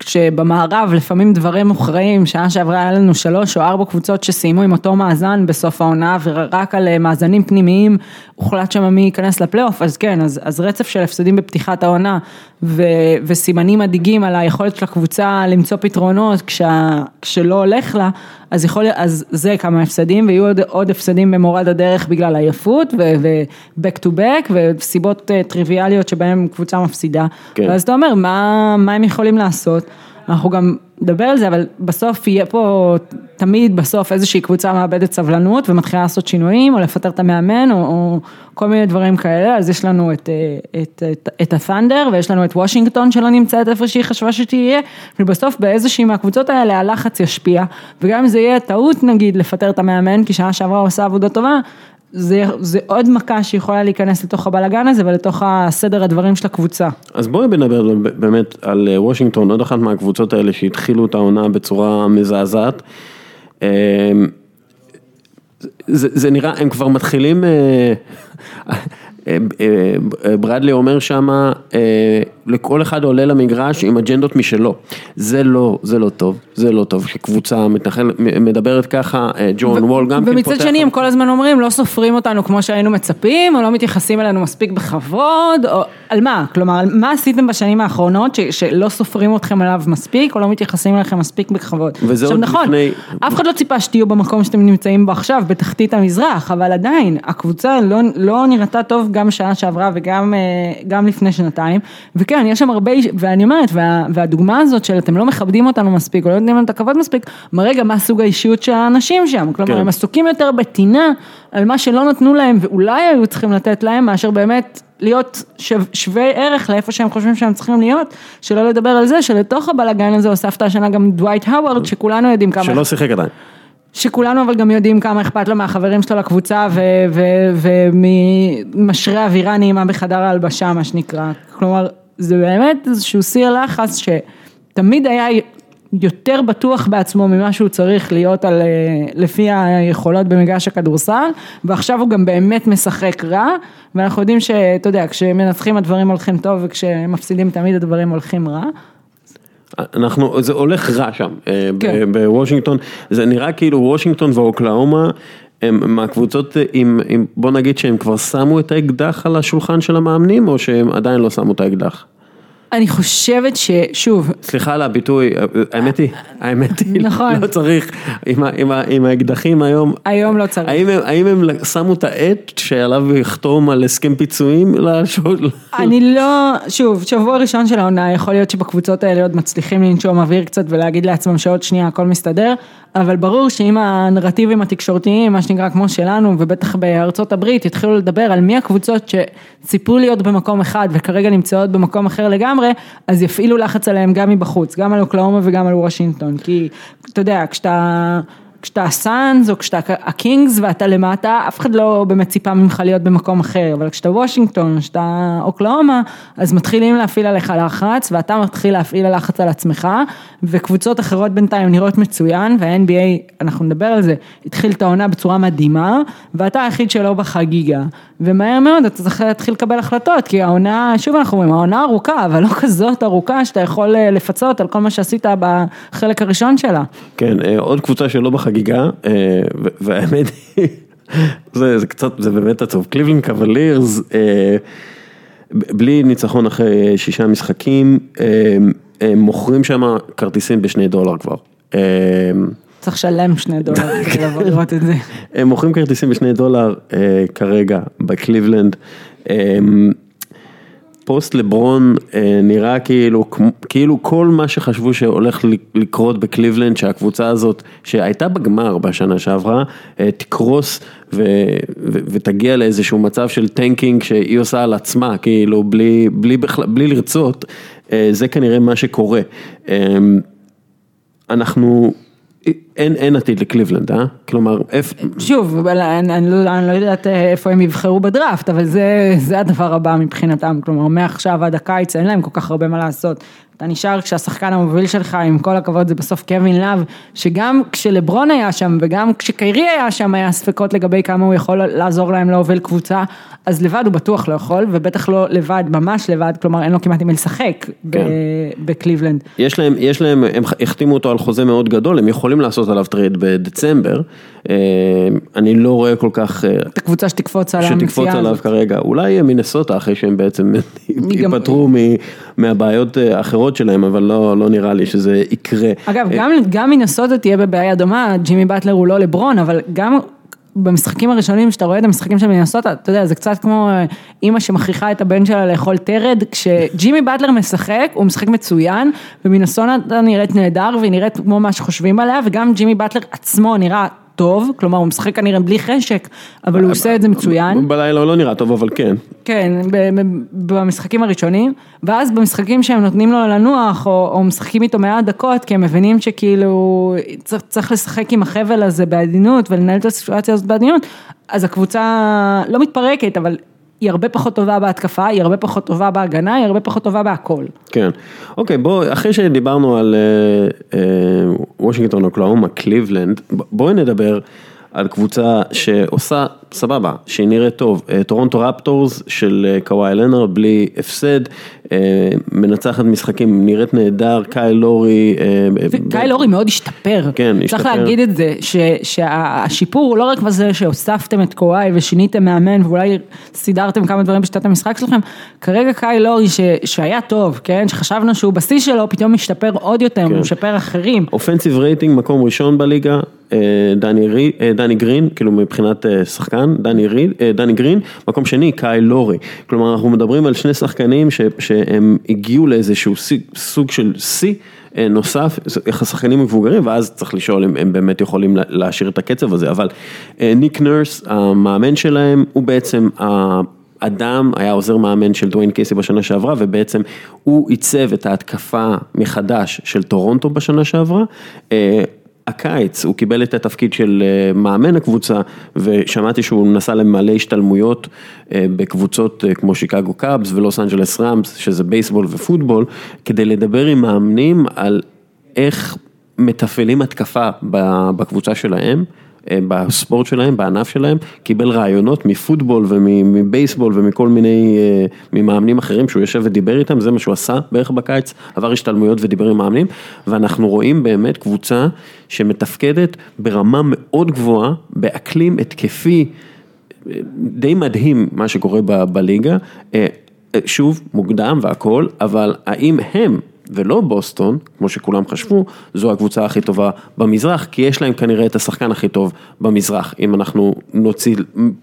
כשבמערב לפעמים דברים מוכרעים, שעה שעברה היה לנו שלוש או ארבע קבוצות שסיימו עם אותו מאזן בסוף העונה, ורק על מאזנים פנימיים הוחלט שם מי ייכנס לפלייאוף, אז כן, אז, אז רצף של הפסדים בפתיחת העונה, ו, וסימנים מדאיגים על היכולת של הקבוצה למצוא פתרונות, כשה, כשלא הולך לה, אז, יכול, אז זה כמה הפסדים, ויהיו עוד, עוד הפסדים במורד הדרך בגלל עייפות, ו-back to back, וסיבות טריוויאליות שבהן קבוצה מפסידה. כן. ואז אתה אומר, מה, מה הם יכולים לעשות? אנחנו גם נדבר על זה, אבל בסוף יהיה פה, תמיד בסוף איזושהי קבוצה מאבדת סבלנות, ומתחילה לעשות שינויים, או לפטר את המאמן, או, או כל מיני דברים כאלה, אז יש לנו את, את, את, את ה-Thunder, ויש לנו את וושינגטון, שלא נמצאת איפה שהיא חשבה שתהיה, ובסוף באיזושהי מהקבוצות האלה, הלחץ ישפיע, וגם זה יהיה טעות נגיד, לפטר את המאמן, כי שעה שעברה עושה עבודה טובה, זה, זה עוד מכה שיכולה להיכנס לתוך הבלגן הזה, ולתוך הסדר הדברים של הקבוצה. אז בואי נדבר באמת על וושינגטון, עוד אחת מהקבוצות האלה שהתחילו את העונה בצורה מזעזעת. זה, זה נראה, הם כבר מתחילים, ברדלי אומר שמה, לכל אחד עולה למגרש עם אג'נדות משלו. זה לא, זה לא טוב, זה לא טוב, שקבוצה מתנחל, מדברת ככה, ג'ון וול גם כן פותח. ומצד שני, הם כל הזמן אומרים, לא סופרים אותנו כמו שהיינו מצפים, או לא מתייחסים אלינו מספיק בכבוד, או על מה? כלומר, מה עשיתם בשנים האחרונות, ש, שלא סופרים אתכם עליו מספיק, או לא מתייחסים אליכם מספיק בכבוד? וזה עכשיו, עוד נכון, לפני... אף אחד לא ציפה שתהיו במקום שאתם נמצאים בו עכשיו, בתחתית המזרח, אבל עדיין, הקבוצה לא, לא נראתה טוב גם שעה שעברה וגם, גם לפני שנתיים, וכן, יש שם הרבה, ואני אומרת, וה, והדוגמה הזאת של אתם לא מכבדים אותנו מספיק, או לא יודעים לנו את הכבוד מספיק, מרגע מה סוג האישיות של האנשים שם, כלומר, כן. הם עסוקים יותר בטינה, על מה שלא נתנו להם, ואולי היו צריכים לתת להם, מאשר באמת להיות שו, שווי ערך, לאיפה שהם חושבים שהם צריכים להיות, שלא לדבר על זה, שלתוך הבלגן הזה, הוספת השנה גם דווייט האוורד, שכולנו יודעים כמה... שלא שיחק עדיין. שכולנו אבל גם יודעים כמה אכפת לו מהחברים שלו לקבוצה וממשרי אווירה נעימה בחדר ההלבשה, מה שנקרא. כלומר, זה באמת איזשהו סיר לחס שתמיד היה יותר בטוח בעצמו ממה שהוא צריך להיות על, לפי היכולות במגרש הכדורסל, ועכשיו הוא גם באמת משחק רע, ואנחנו יודעים שאתה יודע, כשמנצחים הדברים הולכים טוב, וכשמפסידים תמיד הדברים הולכים רע, אנחנו, זה הולך רע שם, כן. בוושינגטון, זה נראה כאילו וושינגטון ואוקלאומה, הם מהקבוצות, עם, עם, בוא נגיד שהם כבר שמו את האקדח על השולחן של המאמנים, או שהם עדיין לא שמו את האקדח? אני חושבת ששוב... סליחה על הביטוי, האמת היא, האמת היא, לא צריך, עם האקדחים היום... היום לא צריך. האם הם שמו את העט שעליו יחתום על הסכם פיצויים? אני לא... שוב, שבוע ראשון של העונה, יכול להיות שבקבוצות האלה עוד מצליחים לנשום אוויר קצת, ולהגיד לעצמם שעוד שנייה הכל מסתדר, אבל ברור שאם הנרטיבים התקשורתיים, מה שנקרא כמו שלנו, ובטח בארצות הברית, התחילו לדבר על מי הקבוצות שציפו להיות במקום אחד, וכרגע נמצאות במקום אחר לגמרי, אז יפעילו לחץ עליהם גם מבחוץ, גם על אוקלאומה וגם על וושינגטון, כי אתה יודע, כשאתה... כשאתה הסאנס או כשאתה הקינגס ואתה למטה, אף אחד לא באמת ציפה ממך להיות במקום אחר, אבל כשאתה וושינגטון, כשאתה אוקלאומה, אז מתחילים להפעיל עליך לחץ, ואתה מתחיל להפעיל הלחץ על עצמך, וקבוצות אחרות בינתיים נראות מצוין, וה-אן בי איי, אנחנו נדבר על זה, התחיל את העונה בצורה מדהימה, ואתה היחיד שלא בחגיגה, ומהר מאוד אתה צריך להתחיל לקבל החלטות, כי העונה, שוב אנחנו אומרים, העונה ארוכה, אבל לא כזאת ארוכה שאתה יכול לפצות על כל מה שעשית בחלק הראשון שלה. כן, עוד קבוצה שלא בחגיגה, והאמת היא, זה, זה קצת, זה באמת עצוב. קליבלנד קוולירס, בלי ניצחון אחרי שישה משחקים, מוכרים שם כרטיסים בשני דולר כבר. צריך שלם שני דולר, כדי לבוא לראות את זה. הם מוכרים כרטיסים בשני דולר כרגע בקליבלנד. פוסט לברון נראה כאילו כל מה שחשבו שהולך לקרות בקליבלנד, שהקבוצה הזאת שהייתה בגמר בשנה שעברה, תקרוס ותגיע לאיזשהו מצב של טנקינג שהיא עושה על עצמה, כאילו בלי לרצות, זה כנראה מה שקורה. אנחנו... אין עתיד לקליבלנד, אה? כלומר, שוב, אני לא יודעת איפה הם יבחרו בדראפט, אבל זה הדבר הבא מבחינתם, כלומר, מעכשיו עד הקיץ, אין להם כל כך הרבה מה לעשות. אתה נשאר כשהשחקן המוביל שלך, עם כל הכבוד, זה בסוף קווין לב, שגם כשלברון היה שם, וגם כשקיירי היה שם, היה ספקות לגבי כמה הוא יכול לעזור להם להוביל קבוצה, אז לבד הוא בטוח לא יכול, ובטח לא לבד, ממש לבד, כלומר, אין לו כמעט עם לשחק בקליבלנד. יש להם, יש להם, הם החתימו אותו על חוזה מאוד גדול, הם יכולים לעשות עליו טרייד בדצמבר, אני לא רואה כל כך... את הקבוצה שתקפוץ עליו, שתקפוץ עליו כרגע. אולי מנסוטה, אחרי שהם בעצם ייפטרו מהבעיות האחרות שלהם, אבל לא, לא נראה לי שזה יקרה. אגב, גם, גם מנסוטה תהיה בבעיה דומה, ג'ימי בטלר הוא לא לברון, אבל גם במשחקים הראשונים, שאתה רואה את המשחקים של מנסוטה, אתה יודע, זה קצת כמו אמא שמכריחה את הבן שלה לאכול טרד, כשג'ימי בטלר משחק, הוא משחק מצוין, ומנסוטה נראית נהדר, והיא נראית כמו מה שחושבים עליה, וגם ג'ימי בטלר עצמו נראה טוב, כלומר הוא משחק כנראה בלי חשק, אבל הוא עושה את זה מצוין. בלילה הוא לא נראה טוב, אבל כן. כן, במשחקים הראשונים, ואז במשחקים שהם נותנים לו לנוח, או משחקים איתו מאה דקות, כי הם מבינים שכאילו צריך לשחק עם החבל הזה בעדינות, ולנהל את הסיטואציה הזאת בעדינות, אז הקבוצה לא מתפרקת, אבל היא הרבה פחות טובה בהתקפה, היא הרבה פחות טובה בהגנה, היא הרבה פחות טובה בהכל. כן. אוקיי, בוא, אחרי שדיברנו על וושינגטון, אוקלאומה, קליבלנד, בואי נדבר על קבוצה שעושה סבבה, שהיא נראית טוב. טורונטו רפטורס של קוואי לנארד, בלי הפסד, מנצחת משחקים, נראית נהדר, קיי לורי... קיי לורי מאוד השתפר. כן, השתפר. צריך להגיד את זה, שהשיפור הוא לא רק בזה שהוספתם את קוואי ושיניתם מאמן, ואולי סידרתם כמה דברים בשיטת המשחק שלכם, כרגע קיי לורי שהיה טוב, כן, שחשבנו שהוא בשיא שלו, פתאום משתפר עוד יותר, הוא משפר אחרים. אופנסיב רייטינג, מקום ראשון בליגה, דני גרין, כאילו מבחינת שחקן, דני גרין, מקום שני, קאי לורי. כלומר, אנחנו מדברים על שני שחקנים שהם הגיעו לאיזשהו סוג של סי נוסף, שחקנים מבוגרים, ואז צריך לשאול אם הם באמת יכולים להשאיר את הקצב הזה, אבל ניק נרס, המאמן שלהם, הוא בעצם ה... אדם היה עוזר מאמן של דוויין קייסי בשנה שעברה, ובעצם הוא עיצב את ההתקפה מחדש של טורונטו בשנה שעברה. הקיץ, הוא קיבל את התפקיד של מאמן הקבוצה, ושמעתי שהוא נסע למלא השתלמויות בקבוצות כמו שיקגו קאבס ולוס אנג'לס רמס, שזה בייסבול ופוטבול, כדי לדבר עם מאמנים על איך מתפעלים התקפה בקבוצה שלהם, בספורט שלהם, בענף שלהם, קיבל רעיונות מפוטבול ומבייסבול ומכל מיני, ממאמנים אחרים שהוא יושב ודיבר איתם, זה מה שהוא עשה בערך בקיץ, עבר השתלמויות ודיבר עם מאמנים, ואנחנו רואים באמת קבוצה שמתפקדת ברמה מאוד גבוהה, באקלים התקפי, די מדהים מה שקורה ב- בליגה, שוב, מוקדם והכל, אבל האם הם ולא בוסטון, כמו שכולם חשבו, זו הקבוצה הכי טובה במזרח, כי יש להם כנראה את השחקן הכי טוב במזרח, אם אנחנו נוציא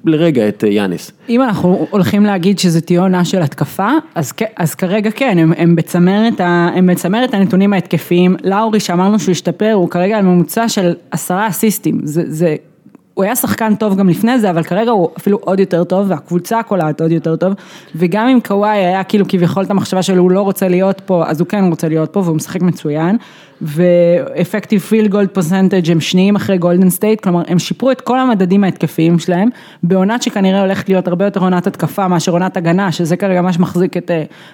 לרגע את יאניס. אם אנחנו הולכים להגיד שזה טיעונה של התקפה, אז, אז כרגע כן, הם, הם בצמרת, הם בצמרת הנתונים ההתקפיים, לאורי שאמרנו שהוא השתפר, הוא כרגע על ממוצע של עשרה אסיסטים, זה, זה, הוא היה שחקן טוב גם לפני זה, אבל כרגע הוא אפילו עוד יותר טוב, והקבוצה קולעת עוד יותר טוב, וגם אם קוואי היה כאילו כביכול את המחשבה שלו, הוא לא רוצה להיות פה, אז הוא כן רוצה להיות פה, והוא משחק מצוין, ואפקטיב פילד גולד פרסנטג' הם שניים אחרי גולדן סטייט, כלומר, הם שיפרו את כל המדדים ההתקפיים שלהם, בעונת שכנראה הולכת להיות הרבה יותר עונת התקפה, מאשר עונת הגנה, שזה כרגע מה שמחזיק את,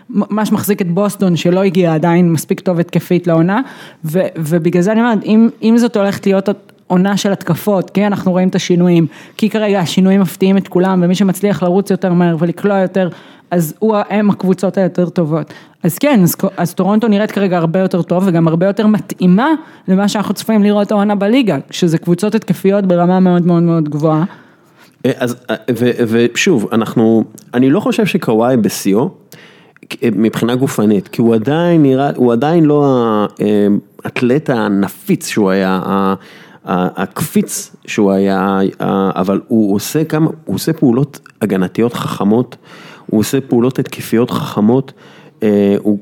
מה שמחזיק את בוסטון, שלא הגיע עדיין מספיק טוב התקפית לעונה, ו, ובגלל זה אני אומרת, אם, אם זאת הולכת להיות עונה של התקפות, כן, אנחנו רואים את השינויים, כי כרגע השינויים מפתיעים את כולם, ומי שמצליח לרוץ יותר מהר ולקלוע יותר, אז הוא, הם הקבוצות היותר טובות. אז כן, אז, אז טורונטו נראית כרגע הרבה יותר טוב, וגם הרבה יותר מתאימה למה שאנחנו צפויים לראות העונה בליגה, שזה קבוצות התקפיות ברמה מאוד מאוד מאוד גבוהה. אז, ו, ושוב, אנחנו, אני לא חושב שקוואי בסיו, מבחינה גופנית, כי הוא עדיין נראה, הוא עדיין לא האתלט הנפיץ שהוא היה, הקפיץ שהוא היה, אבל הוא עושה כמה, הוא עושה פעולות הגנתיות חכמות, הוא עושה פעולות התקפיות חכמות, הוא,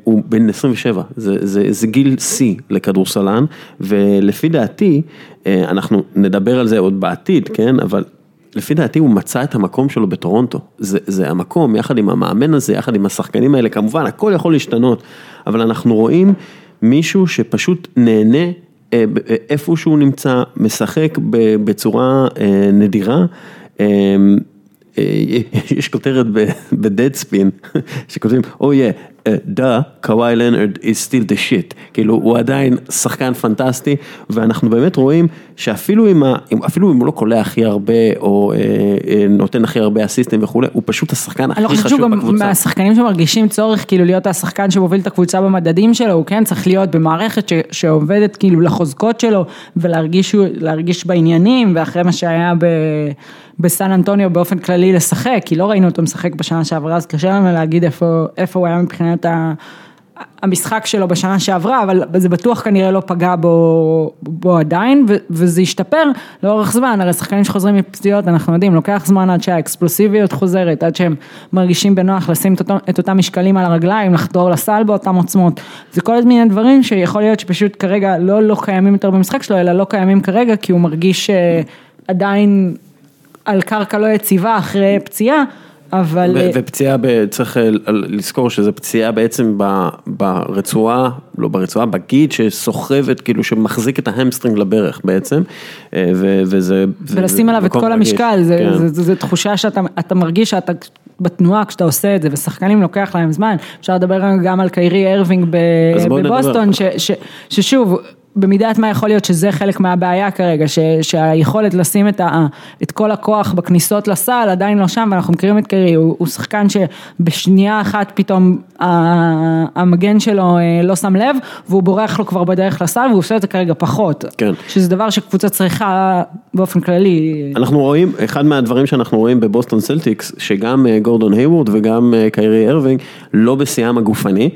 הוא בן עשרים ושבע, זה, זה, זה גיל C לכדורסלן, ולפי דעתי, אנחנו נדבר על זה עוד בעתיד, כן, אבל לפי דעתי הוא מצא את המקום שלו בטורונטו, זה, זה המקום, יחד עם המאמן הזה, יחד עם השחקנים האלה, כמובן, הכל יכול להשתנות, אבל אנחנו רואים מישהו שפשוט נהנה איפה שהוא נמצא, משחק בצורה נדירה. יש כותרת בדדספין, שכותבים, oh yeah, duh, קוואי לנארד is still the shit. כאילו, הוא עדיין שחקן פנטסטי, ואנחנו באמת רואים שאפילו אם הוא לא קולע הכי הרבה, או נותן הכי הרבה אסיסטים וכו', הוא פשוט השחקן הכי חשוב בקבוצה. אני חושב גם מהשחקנים שמרגישים צורך, כאילו, להיות השחקן שמוביל את הקבוצה במדדים שלו, הוא כן צריך להיות במערכת שעובדת, כאילו, לחוזקות שלו, ולהרגיש בעניינים, ואחרי מה שהיה ב... בסן אנטוניו באופן כללי לשחק, כי לא ראינו אותו משחק בשנה שעברה, אז קשה לנו להגיד איפה, איפה הוא היה מבחינת ה, המשחק שלו בשנה שעברה, אבל זה בטוח כנראה לא פגע בו, בו עדיין, ו, וזה השתפר לאורך זמן, הרי שחקנים שחוזרים מפציעות, אנחנו יודעים, לוקח זמן עד שהאקספלוסיביות חוזרת, עד שהם מרגישים בנוח לשים את, אותו, את אותם משקלים על הרגליים, לחדור לסל באותם עוצמות, זה כל מיני דברים שיכול להיות שפשוט כרגע לא, לא קיימים יותר במשחק שלו, אלא לא קיימים כרגע, כי הוא מרגיש שעדיין על קרקע לא יציבה אחרי פציעה, אבל... ו- ופציעה, צריך לזכור שזה פציעה בעצם ב- ברצועה, לא ברצועה, בגיד שסוחבת, כאילו שמחזיק את ההמסטרינג לברך בעצם, ו- וזה... ולשים עליו את כל מרגיש. המשקל, זה, כן. זה, זה, זה תחושה שאתה אתה מרגיש שאתה בתנועה כשאתה עושה את זה, ושחקנים לוקח להם זמן, אפשר לדבר גם על קיירי ארווינג ב- בבוסטון, ש- ש- ש- ששוב... במידת מה יכול להיות שזה חלק מהבעיה כרגע, ש, שהיכולת לשים את, ה, את כל הכוח בכניסות לסל, עדיין לא שם, ואנחנו מכירים את קרי, הוא, הוא שחקן שבשנייה אחת פתאום המגן שלו לא שם לב, והוא בורח לו כבר בדרך לסל, והוא עושה את זה כרגע פחות. כן. שזה דבר שקבוצה צריכה באופן כללי. אנחנו רואים, אחד מהדברים שאנחנו רואים בבוסטון סלטיקס, שגם גורדון הייוורד וגם קיירי ארווינג, לא בשיאם הגופני,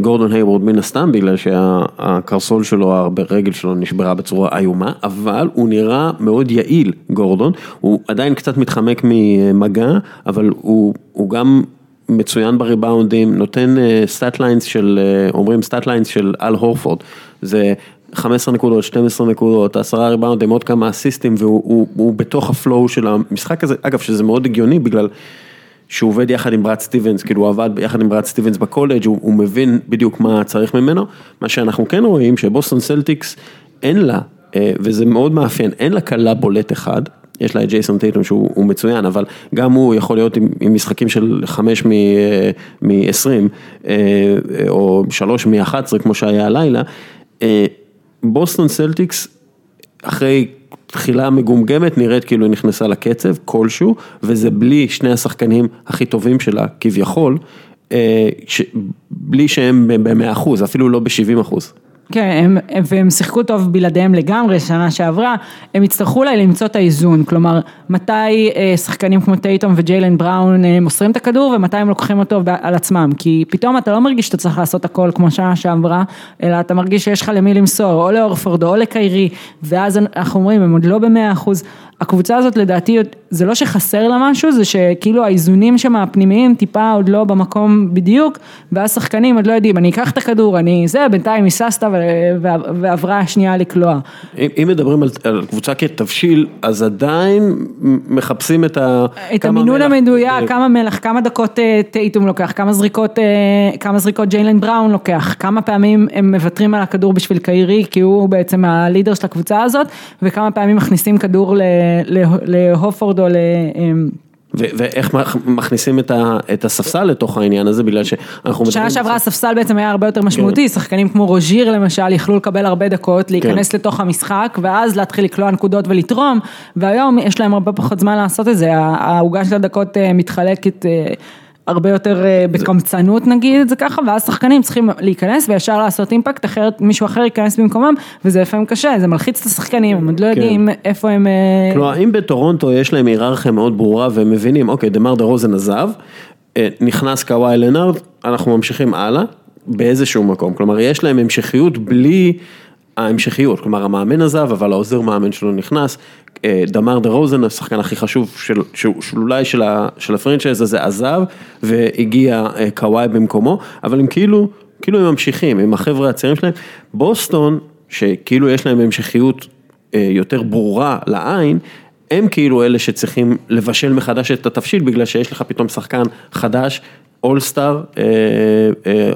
גורדון הייוורד מן הסתם, בגלל שהקרסול של שלו, הרגל שלו נשברה בצורה איומה, אבל הוא נראה מאוד יעיל, גורדון, הוא עדיין קצת מתחמק ממגע, אבל הוא, הוא גם מצוין בריבאונדים, נותן סטאט ליינס של, אומרים סטאט ליינס של אל הורפורד, זה חמש עשרה נקודות, שתים עשרה נקודות, עשרה ריבאונדים, עוד כמה אסיסטים, והוא הוא, הוא בתוך הפלואו של המשחק הזה, אגב שזה מאוד הגיוני, בגלל שהוא עובד יחד עם ברד סטיבנס, כאילו הוא עבד יחד עם ברד סטיבנס בקולג', הוא, הוא מבין בדיוק מה צריך ממנו, מה שאנחנו כן רואים שבוסטון סלטיקס אין לה, וזה מאוד מאפיין, אין לה קלה בולט אחד, יש לה את ג'ייסון טייטום שהוא מצוין, אבל גם הוא יכול להיות עם, עם משחקים של חמש מ-עשרים, או שלוש מ-אחת עשרה, כמו שהיה הלילה, בוסטון סלטיקס, אחרי תחילה מגומגמת, נראית כאילו היא נכנסה לקצב, כלשהו, וזה בלי שני השחקנים הכי טובים שלה, כביכול, ש... בלי שהם ב-מאה אחוז, אפילו לא ב-שבעים אחוז. כן, הם, והם שיחקו טוב בלעדיהם לגמרי, שנה שעברה, הם הצטרכו אולי למצוא את האיזון, כלומר, מתי שחקנים כמו טייטום וג'יילן בראון מוסרים את הכדור, ומתי הם לוקחים אותו על עצמם, כי פתאום אתה לא מרגיש שאתה צריך לעשות הכל כמו שנה שעברה, אלא אתה מרגיש שיש לך למי למסור, או לאורפורד, או לקיירי, ואז אנחנו אומרים, הם עוד לא במאה אחוז, הקבוצה הזאת לדעתי, זה לא שחסר לה משהו, זה שכאילו האיזונים שם הפנימיים טיפה עוד לא במקום בדיוק, ואז שחקנים עוד לא יודעים, אני אקח את הכדור, אני זה, בינתיים היססת ועברה שנייה לקלוע. אם מדברים על קבוצה כתבשיל, אז עדיין מחפשים את ה... את המינון המדויק, כמה מלח, כמה דקות טייטום לוקח, כמה זריקות, כמה זריקות ג'יילן בראון לוקח, כמה פעמים הם מוותרים על הכדור בשביל קיירי, כי הוא בעצם הלידר של הקבוצה הזאת, וכמה פעמים מכניסים כדור ל... להופורד או ל... ואיך מכניסים את הספסל לתוך העניין הזה, בגלל שאנחנו... שנה שעברה הספסל בעצם היה הרבה יותר משמעותי, שחקנים כמו רוז'יר למשל, יכלו לקבל הרבה דקות, להיכנס לתוך המשחק, ואז להתחיל לקלוע נקודות ולתרום, והיום יש להם הרבה פחות זמן לעשות את זה, ההוגה של הדקות מתחלקת הרבה יותר בקמצנות נגיד את זה ככה, ואז שחקנים צריכים להיכנס וישר לעשות אימפקט, אחרת מישהו אחר ייכנס במקומם, וזה לפעמים קשה, זה מלחיץ את השחקנים, הם עוד לא יודעים איפה הם... כלומר, אם בטורונטו יש להם היררכיה מאוד ברורה, והם מבינים, אוקיי, דמר דרוזן עזב, נכנס קוואי לנארד, אנחנו ממשיכים הלאה, באיזשהו מקום, כלומר, יש להם המשכיות בלי... ההמשכיות, כלומר המאמן עזב, אבל העוזר מאמן שלו נכנס, דמר דרוזן, השחקן הכי חשוב, של, שאולי של, של הפרנצ'ייז הזה עזב, והגיע קוואי במקומו, אבל הם כאילו, כאילו הם ממשיכים, עם החבר'ה הצעירים שלהם, בוסטון, שכאילו יש להם המשכיות יותר ברורה לעין, הם כאילו אלה שצריכים לבשל מחדש את התפשיל, בגלל שיש לך פתאום שחקן חדש, אולסטאר,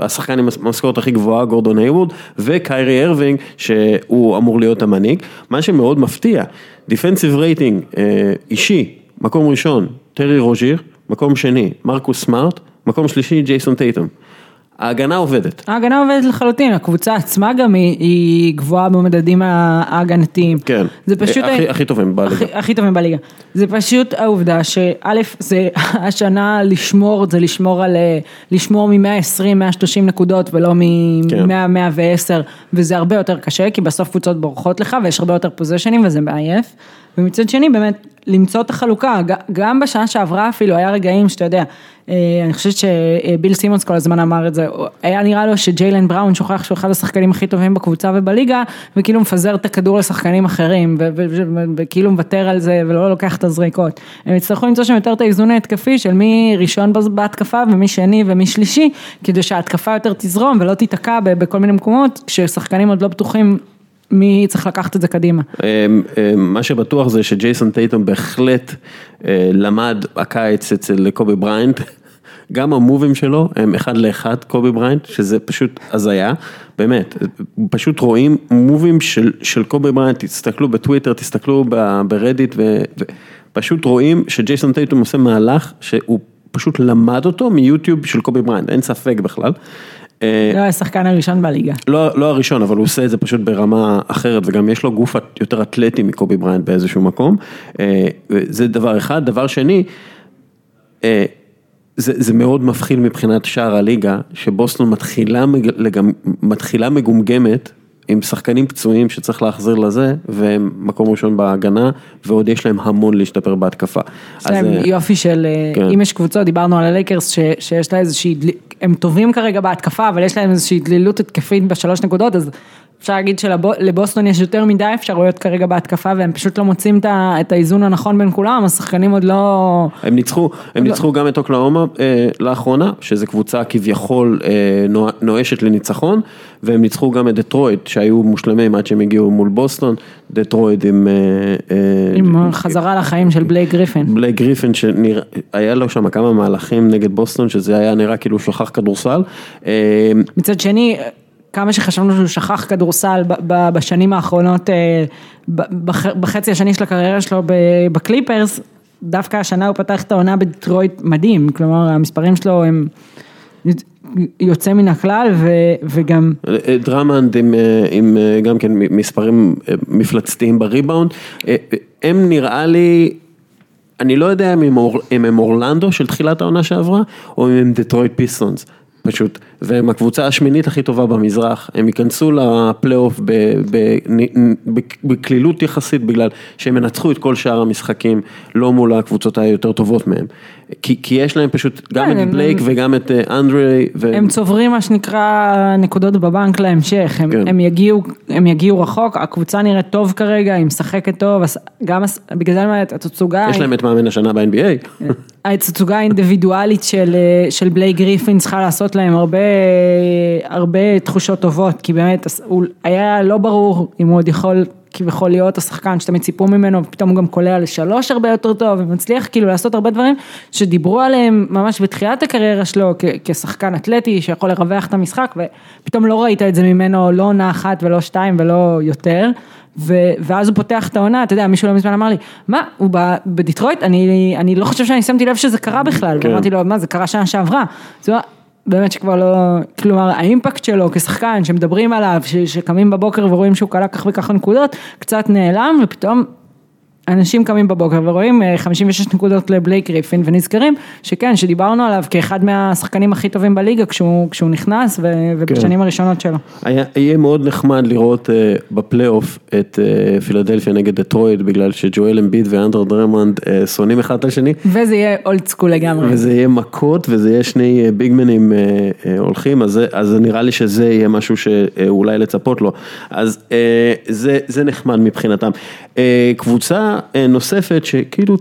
השחקן עם המשכורת הכי גבוהה, גורדון הייווד, וקיירי ארווינג, שהוא אמור להיות המנהיג. מה שמאוד מפתיע, דיפנסיב רייטינג אישי, מקום ראשון, טרי רוז'יר, מקום שני, מרקוס סמארט, מקום שלישי, ג'ייסון טייטום. ההגנה עובדת. ההגנה עובדת לחלוטין, הקבוצה עצמה גם היא גבוהה במדדים ההגנתיים. כן, הכי טובים בליגה. הכי טובים בליגה. זה פשוט העובדה שא' זה השנה לשמור, זה לשמור מ-מאה ועשרים, מאה ושלושים נקודות ולא מ-מאה, מאה ועשר, וזה הרבה יותר קשה, כי בסוף קבוצות בורחות לך ויש הרבה יותר פוזיישנים וזה מעייף. ומצד שני באמת למצוא את החלוקה, גם בשנה שעברה אפילו היה רגעים שאתה יודע, אני חושבת שביל סימונס כל הזמן אמר את זה, היה נראה לו שג'יילן בראון שוכח שהוא אחד השחקנים הכי טובים בקבוצה ובליגה, וכאילו מפזר את הכדור לשחקנים אחרים, וכאילו מוותר על זה ולא לוקח את הזריקות. הם יצטרכו למצוא שם יותר את האיזון ההתקפי של מי ראשון בהתקפה ומי שני ומי שלישי, כדי שההתקפה יותר תזרום ולא תיתקע בכל מיני מקומות, כששחקנים עוד לא בטוחים מי צריך לקחת את זה קדימה. מה שבטוח זה שג'ייסון טייטום בהחלט למד הקיץ אצל קובי בריינד, גם המובים שלו הם אחד לאחד קובי בריינד, שזה פשוט הזיה, באמת, פשוט רואים מובים של, של קובי בריינד, תסתכלו בטוויטר, תסתכלו ברדיט, ופשוט רואים שג'ייסון טייטום עושה מהלך שהוא פשוט למד אותו מיוטיוב של קובי בריינד, אין ספק בכלל. לא השחקן הראשון בליגה. לא, לא הראשון, אבל הוא עושה את זה פשוט ברמה אחרת, וגם יש לו גוף יותר אתלטי מקובי בריינד באיזשהו מקום. זה דבר אחד. דבר שני, זה, זה מאוד מפחיל מבחינת שער הליגה, שבוסטון מתחילה, מתחילה מגומגמת עם שחקנים פצועים שצריך להחזיר לזה, והם מקום ראשון בהגנה, ועוד יש להם המון להשתפר בהתקפה. יש להם יופי של, אם יש קבוצות, דיברנו על הלייקרס, שיש לה איזושהי, הם טובים כרגע בהתקפה, אבל יש להם איזושהי דלילות התקפית בשלוש נקודות, אז אפשר להגיד שלבוסטון יש יותר מדי אפשרויות כרגע בהתקפה, והם פשוט לא מוצאים את האיזון הנכון בין כולם, השחקנים עוד לא... הם ניצחו, הם ניצחו גם את אוקלהומה לאחרונה, שזו קבוצה כביכול נואשת לניצחון, והם ניצחו גם את דטרויט, שהיו מושלמים עד שהם הגיעו מול בוסטון, דטרויט עם... עם חזרה לחיים של בלייק גריפין. בלייק גריפין, שהיה לו שם כמה מהלכים נגד בוסטון, שזה היה נראה כאילו שכח כדורסל. מצד שני... כמה שחשבנו שהוא שכח כדורסל בשנים האחרונות, בחצי השני של הקריירה שלו בקליפרס, דווקא השנה הוא פתח את העונה בדטרויט מדהים, כלומר המספרים שלו הם יוצא מן הכלל וגם... דרמנד עם גם כן מספרים מפלצתיים בריבאונד, הם נראה לי... אני לא יודע אם הם אורלנדו של תחילת העונה שעברה, או אם הם דטרויט פיסטונס. פשוט, והם הקבוצה השמינית הכי טובה במזרח, הם ייכנסו לפלייאוף בקלילות יחסית, בגלל שהם מנצחו את כל שאר המשחקים, לא מול הקבוצות היותר טובות מהם, כי, כי יש להם פשוט גם את בלייק וגם את אנדרי, הם צוברים מה שנקרא נקודות בבנק להמשך, הם, הם יגיעו, הם יגיעו רחוק, הקבוצה נראית טוב כרגע, היא משחקת טוב, גם בגלל זה התצוגה, יש להם את מאמן השנה ב-אן בי איי, התצוגה האינדיבידואלית של, של בלייק גריפין צריכה לעשות להם הרבה, הרבה תחושות טובות, כי באמת הוא היה לא ברור אם הוא עוד יכול, כי יכול להיות השחקן שאתם מציפו ממנו, ופתאום הוא גם קולע לשלוש הרבה יותר טוב, ומצליח כאילו לעשות הרבה דברים שדיברו עליהם ממש בתחילת הקריירה שלו, כ- כשחקן אתלטי שיכול לרווח את המשחק, ופתאום לא ראית את זה ממנו, לא עונה אחת ולא שתיים ולא יותר, ו- ואז הוא פותח את העונה, אתה יודע, מישהו לא מזמן אמר לי, מה, הוא ב- בדטרויט, אני, אני לא חושב שאני שמתי לב שזה קרה בכלל, כן. ואמרתי לו, מה, זה קרה שנה שעברה, זה היה, באמת שכבר לא, כלומר, האימפקט שלו כשחקן, שמדברים עליו, ש, שקמים בבוקר ורואים שהוא קלה כך וכך נקודות, קצת נעלם, ופתאום אנשים קמים בבוקר ורואים חמישים ושש נקודות לבלייק גריפין, ונזכרים שכן, שדיברנו עליו כאחד מהשחקנים הכי טובים בליגה, כשהוא, כשהוא נכנס, ו, ובשנים כן. הראשונות שלו. היה, היה מאוד נחמד לראות uh, בפלייאוף את uh, פילדלפיה נגד דטרויט, בגלל שג'ואל אמביד ואנדר דרמונד uh, שונאים אחד לשני. וזה יהיה אולד סקול לגמרי. וזה יהיה מכות, וזה יהיה שני uh, ביגמנים uh, uh, הולכים, אז, אז נראה לי שזה יהיה משהו שאולי לצפות לו. אז uh, זה, זה נחמד מבחינתם. Uh, קבוצה נוספת שכאילו,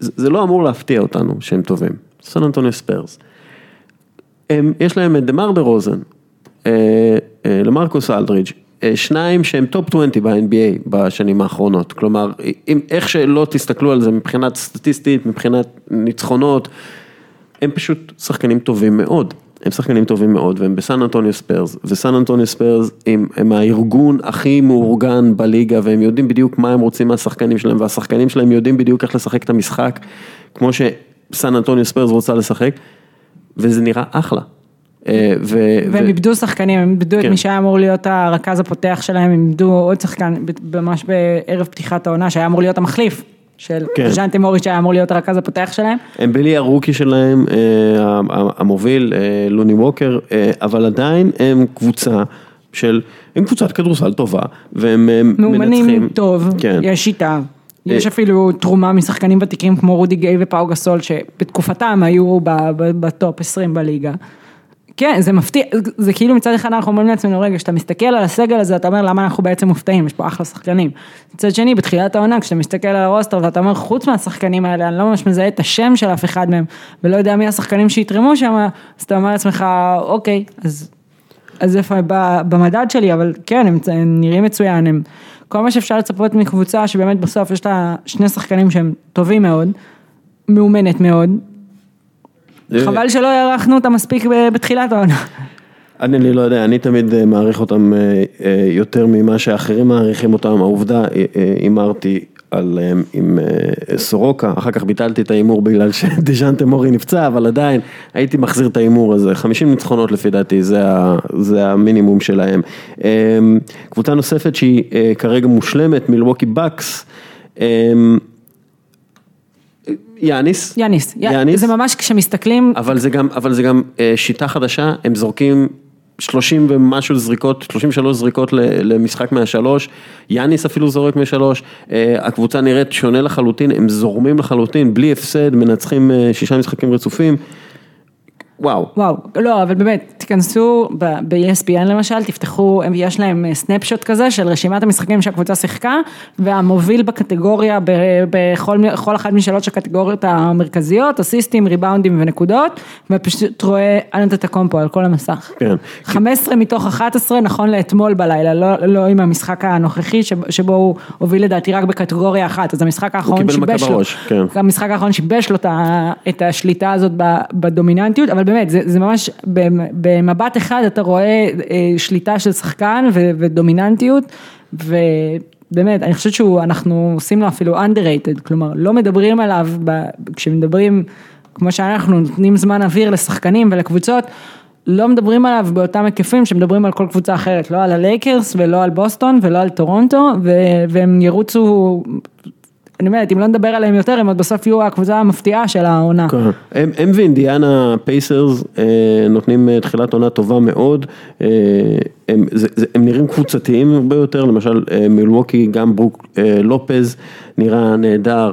זה לא אמור להפתיע אותנו שהם טובים, סן אנטוניו ספרס, יש להם את דמר דה רוזן, למרקוס אלדרידג', שניים שהם טופ עשרים ב-אן בי איי בשנים האחרונות, כלומר, איך שלא תסתכלו על זה מבחינת סטטיסטית, מבחינת ניצחונות, הם פשוט שחקנים טובים מאוד, הם שחקנים טובים מאוד, והם בסן אנטוניו ספיירס, וסן אנטוניו ספיירס הם, הם הארגון הכי מאורגן בליגה, והם יודעים בדיוק מה הם רוצים מהשחקנים שלהם, והשחקנים שלהם יודעים בדיוק איך לשחק את המשחק, כמו שסן אנטוניו ספיירס רוצה לשחק, וזה נראה אחלה. והם איבדו שחקנים, הם איבדו את מי שהיה אמור להיות הרכז הפותח שלהם, הם איבדו עוד שחקן, ממש בערב פתיחת העונה, שהיה אמור להיות המחליף של ז'אן תימוריץ' שהיה אמור להיות הרכז הפותח שלהם. הם בלי הרוקי שלהם, המוביל, לוני ווקר, אבל עדיין הם קבוצה של, הם קבוצת כדורסל טובה, והם מנצחים. מאומנים טוב, יש שיטה. יש אפילו תרומה משחקנים ותיקים כמו רודי גיי ופאו גסול, שבתקופתם היו בטופ עשרים בליגה. כן, זה מפתיע, זה כאילו מצד אחד אנחנו אומרים לעצמנו, רגע, כשאתה מסתכל על הסגל הזה, אתה אומר, למה אנחנו בעצם מופתעים, יש פה אחלה שחקנים. מצד שני, בתחילת העונה, כשאתה מסתכל על הרוסטר, ואתה אומר, חוץ מהשחקנים האלה, אני לא ממש מזהה את השם של אף אחד מהם, ולא יודע מי השחקנים שיתרמו שם, אז אתה אומר לעצמך, אוקיי, אז, אז איפה במדד שלי, אבל כן, הם, הם נראים מצוין, הם, כל מה שאפשר לצפות מקבוצה, שבאמת בסוף יש לה שני שחקנים שהם טובים מאוד, מאומנת מאוד, חבל שלא הערכנו אותם מספיק בתחילת העונה. אני לא יודע, אני תמיד מעריך אותם יותר ממה שאחרים מעריכים אותם. העובדה, אמרתי עליהם עם סורוקה, אחר כך ביטלתי את האימור בגלל שדז'אן תימורי נפצע, אבל עדיין הייתי מחזיר את האימור הזה. חמישים ניצחונות לפי דעתי, זה המינימום שלהם. קבוצה נוספת שהיא כרגע מושלמת, מילווקי בקס, יאניס. יאניס. יאניס. זה ממש כשמסתכלים... אבל זה גם, אבל זה גם שיטה חדשה, הם זורקים שלושים ומשהו זריקות, שלושים ושלוש זריקות למשחק מהשלוש, יאניס אפילו זורק מהשלוש, הקבוצה נראית שונה לחלוטין, הם זורמים לחלוטין, בלי הפסד, מנצחים שישה משחקים רצופים, וואו. וואו, לא, אבל באמת, תיכנסו ב-E S P N למשל, תפתחו, יש להם סנאפשוט כזה של רשימת המשחקים שהקבוצה שיחקה, והמוביל בקטגוריה, בכל אחת משלוש הקטגוריות המרכזיות, אסיסטים, ריבאונדים ונקודות, ופשוט רואה אנתוטוקונמפו על כל המסך. כן. חמש עשרה מתוך אחת עשרה, נכון לאתמול בלילה, לא עם המשחק הנוכחי, שבו הוא הוביל לדעתי רק בקטגוריה אחת, אז המשחק האחרון שיבש לו, המשחק האחרון שיבש לו את השליטה הזאת בדומיננטיות, אבל באמת, זה, זה ממש, במבט אחד אתה רואה שליטה של שחקן ו, ודומיננטיות, ובאמת, אני חושבת שאנחנו עושים לו אפילו underrated, כלומר, לא מדברים עליו, כשמדברים, כמו שאנחנו נותנים זמן אוויר לשחקנים ולקבוצות, לא מדברים עליו באותם היקפים שמדברים על כל קבוצה אחרת, לא על הלייקרס ולא על בוסטון ולא על טורונטו, ו, והם ירוצו... אני אומרת, אם לא נדבר עליהם יותר, הם עוד בסוף יהיו הקבוצה המפתיעה של העונה. הם, הם ואינדיאנה פייסרס נותנים תחילת עונה טובה מאוד, הם, זה, זה, הם נראים קבוצתיים הרבה יותר, למשל מילווקי, גם ברוק לופז נראה נהדר,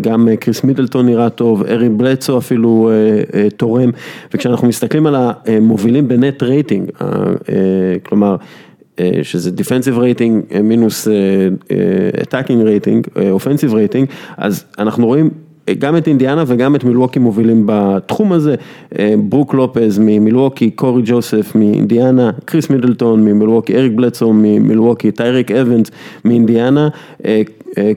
גם קריס מידלטון נראה טוב, ארי בלצו אפילו תורם, וכשאנחנו מסתכלים על המובילים בנט רייטינג, כלומר, שזה defensive rating מינוס attacking rating, offensive rating, אז אנחנו רואים גם את אינדיאנה וגם את מילווקי מובילים בתחום הזה, ברוק לופז ממילווקי, קורי ג'וסף מאינדיאנה, קריס מידלטון ממילווקי, אריק בלצו ממילווקי, טייריק אבנס מאינדיאנה,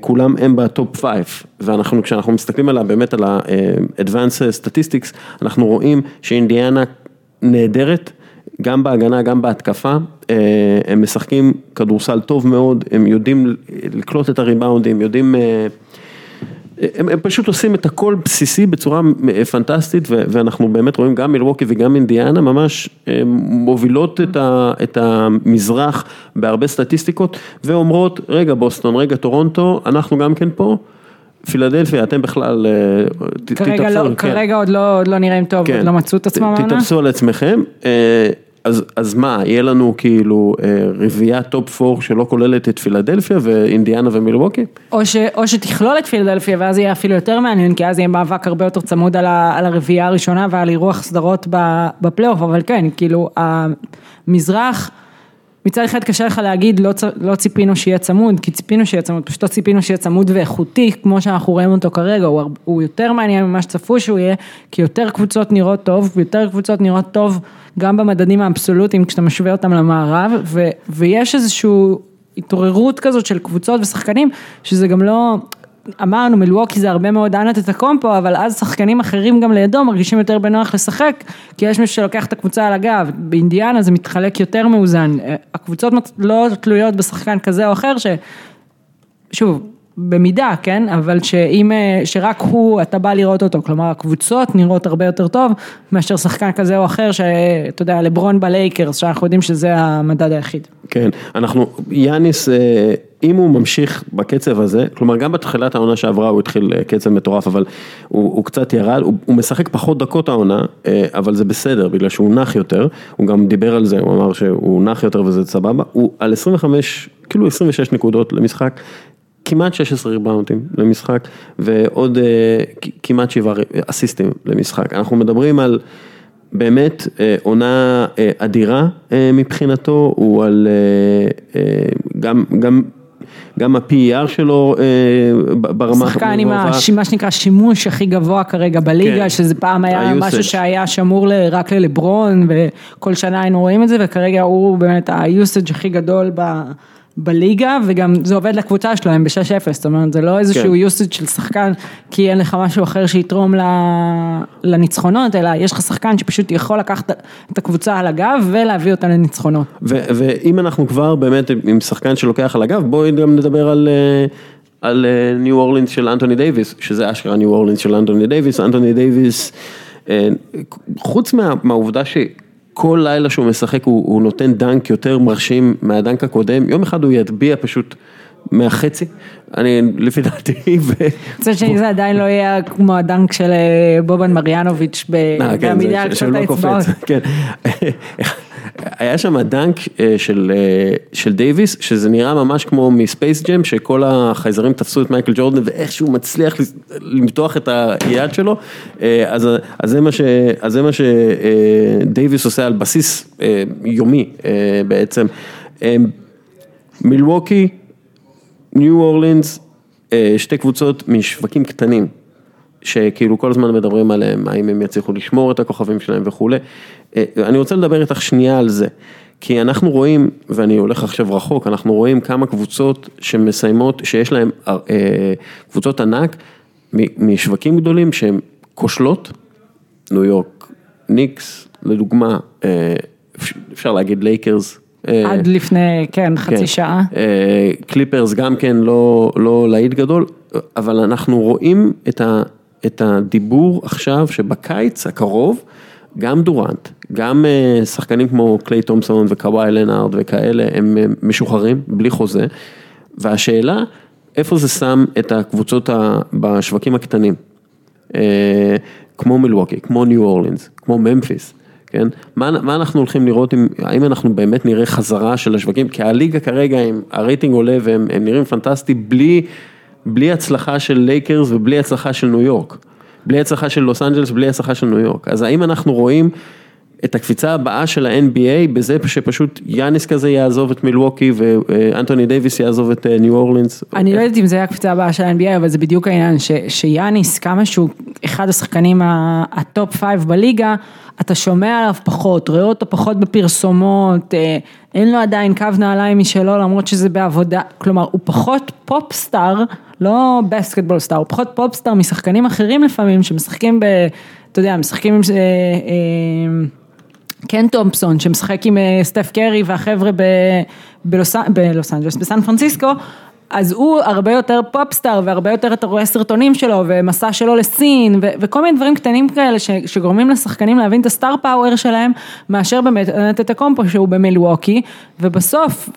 כולם הם בטופ פייף, ואנחנו כשאנחנו מסתכלים עליהם באמת על ה-advanced statistics, אנחנו רואים שאינדיאנה נהדרת, גם בהגנה, גם בהתקפה, הם משחקים כדורסל טוב מאוד, הם יודעים לקלוט את הריבאונדים, יודעים, הם, הם פשוט עושים את הכל בסיסי בצורה פנטסטית, ואנחנו באמת רואים גם מילווקי וגם אינדיאנה, ממש מובילות את, ה, את המזרח בהרבה סטטיסטיקות, ואומרות, רגע בוסטון, רגע טורונטו, אנחנו גם כן פה, פילדלפיה, אתם בכלל תתפסו. כרגע עוד לא נראים טוב, עוד לא מצאו את עצמם. תתפסו על עצמכם, אז מה, יהיה לנו כאילו רביעייה טופ ארבע שלא כוללת את פילדלפיה ואינדיאנה ומילווקי? או שתכלול את פילדלפיה, ואז יהיה אפילו יותר מעניין, כי אז יהיה מאבק הרבה יותר צמוד על הרביעייה הראשונה ועל אירוח סדרות בפלייאוף, אבל כן, כאילו המזרח... מצד אחד קשה לך להגיד, לא, לא ציפינו שיהיה צמוד, כי ציפינו שיהיה צמוד, פשוט לא ציפינו שיהיה צמוד ואיכותי, כמו שאנחנו רואים אותו כרגע, הוא, הוא יותר מעניין ממה שצפו שהוא יהיה, כי יותר קבוצות נראות טוב, ויותר קבוצות נראות טוב, גם במדדים האבסולוטיים, כשאתה משווה אותם למערב, ו, ויש איזושהי התעוררות כזאת של קבוצות ושחקנים, שזה גם לא, אמרנו, מלווקי זה הרבה מאוד אנטוטוקומפו, אבל אז שחקנים אחרים גם לידו מרגישים יותר בנוח לשחק, כי יש מי שלוקח את הקבוצה על הגב. באינדיאנה זה מתחלק יותר מאוזן. הקבוצות לא תלויות בשחקן כזה או אחר, ש... שוב, במידה, כן? אבל שאם, שרק הוא, אתה בא לראות אותו. כלומר, הקבוצות נראות הרבה יותר טוב מאשר שחקן כזה או אחר, שאתה יודע, לברון בלייקרס, שאנחנו יודעים שזה המדד היחיד. כן, אנחנו, יאניס, אם הוא ממשיך בקצב הזה, כלומר, גם בתחילת העונה שעברה הוא התחיל קצב מטורף, אבל הוא, הוא קצת ירד, הוא, הוא משחק פחות דקות העונה, אבל זה בסדר, בגלל שהוא נח יותר, הוא גם דיבר על זה, הוא אמר שהוא נח יותר וזה סבבה, הוא על עשרים וחמש, כאילו עשרים ושש נקודות למשחק, כמעט שש עשרה ריבאונדים למשחק, ועוד uh, כמעט שבעה אסיסטים למשחק. אנחנו מדברים על באמת uh, עונה uh, אדירה uh, מבחינתו, הוא על uh, uh, גם, גם, גם ה-פי אי אר שלו uh, ברמה... שחקן עם מה שנקרא שימוש הכי גבוה כרגע בליגה, כן. שזה פעם היה ה-usage. משהו שהיה שמור ל, רק ללברון, וכל שנה היינו רואים את זה, וכרגע הוא באמת ה-usage הכי גדול ב... בליגה, וגם זה עובד לקבוצה שלהם ב-שש אפס, זאת אומרת, זה לא איזשהו יוסד של שחקן, כי אין לך משהו אחר שיתרום לניצחונות, אלא יש לך שחקן שפשוט יכול לקחת את הקבוצה על הגב, ולהביא אותה לניצחונות. ואם אנחנו כבר באמת עם שחקן שלוקח על הגב, בואי גם נדבר על... על ניו אורלינס של אנתוני דייביס, שזה אשכרה ניו אורלינס של אנתוני דייביס, אנתוני דייביס, חוץ מהעובדה ש... כל לילה שהוא משחק, הוא, הוא נותן דנק יותר מרשים מהדנק הקודם, יום אחד הוא ידביע פשוט מהחצי, אני לפי דעתי, קצת שני זה עדיין לא יהיה כמו הדנק של בובן מריאנוביץ' במידה על קצת האצבעות. היה שם הדנק של, של דייביס, שזה נראה ממש כמו מספייס ג'ם, שכל החייזרים תפסו את מייקל ג'ורדן, ואיך שהוא מצליח למתוח את היד שלו, אז, אז זה מה ש, אז זה מה שדייביס עושה על בסיס יומי בעצם. מילווקי, ניו אורלינס, שתי קבוצות משווקים קטנים, שכאילו כל הזמן מדברים עליהם, האם הם יצליחו לשמור את הכוכבים שלהם וכו'. אני רוצה לדבר איתך שנייה על זה, כי אנחנו רואים, ואני הולך עכשיו רחוק, אנחנו רואים כמה קבוצות שמסיימות, שיש להם קבוצות ענק, משווקים גדולים שהם כושלות, ניו יורק, ניקס, לדוגמה, אפשר להגיד לייקרס, עד לפני, כן, חצי שעה. קליפרס גם כן לא להיט גדול, אבל אנחנו רואים את הדיבור עכשיו שבקיץ הקרוב, גם דורנט, גם שחקנים כמו קליי תומסון וקוואי לנארד וכאלה, הם משוחררים בלי חוזה, והשאלה, איפה זה שם את הקבוצות בשווקים הקטנים, כמו מילווקי, כמו ניו אורלינס, כמו ממפיס, כן? מה, מה אנחנו הולכים לראות, אם, האם אנחנו באמת נראה חזרה של השווקים, כי הליגה כרגע, הם, הרייטינג עולה והם הם נראים פנטסטי, בלי, בלי הצלחה של לייקרס ובלי הצלחה של ניו יורק, בלי הצלחה של לוס אנג'לס, בלי הצלחה של ניו יורק. אז האם אנחנו רואים את הקפיצה הבאה של ה-אן בי איי, בזה שפשוט יאניס כזה יעזוב את מילווקי, ואנתוני דייביס יעזוב את ניו אורלינס? אני לא יודעת אם זה היה הקפיצה הבאה של ה-אן בי איי, אבל זה בדיוק העניין, שיאניס, כמה שהוא אחד השחקנים הטופ פייב בליגה, אתה שומע עליו פחות, רואה אותו פחות בפרסומות, אין לו עדיין קו נעליים משלו, למרות שזה בעבודה, כלומר, הוא פחות פופסטאר, לא בסקטבול סטאר, הוא פחות פופסטאר משחקנים אחרים לפעמים, שמשחקים ב... אתה יודע, משחקים עם... קן טומפסון, שמשחק עם סטף קרי והחבר'ה בלוס אנג'לס, בסן פרנסיסקו, אז הוא הרבה יותר פופסטאר, והרבה יותר אתה רואה סרטונים שלו, ומסע שלו לסין, וכל מיני דברים קטנים כאלה, שגורמים לשחקנים להבין את הסטאר פאוור שלהם, מאשר באמת את הקומפו שהוא במילווקי, ובסוף...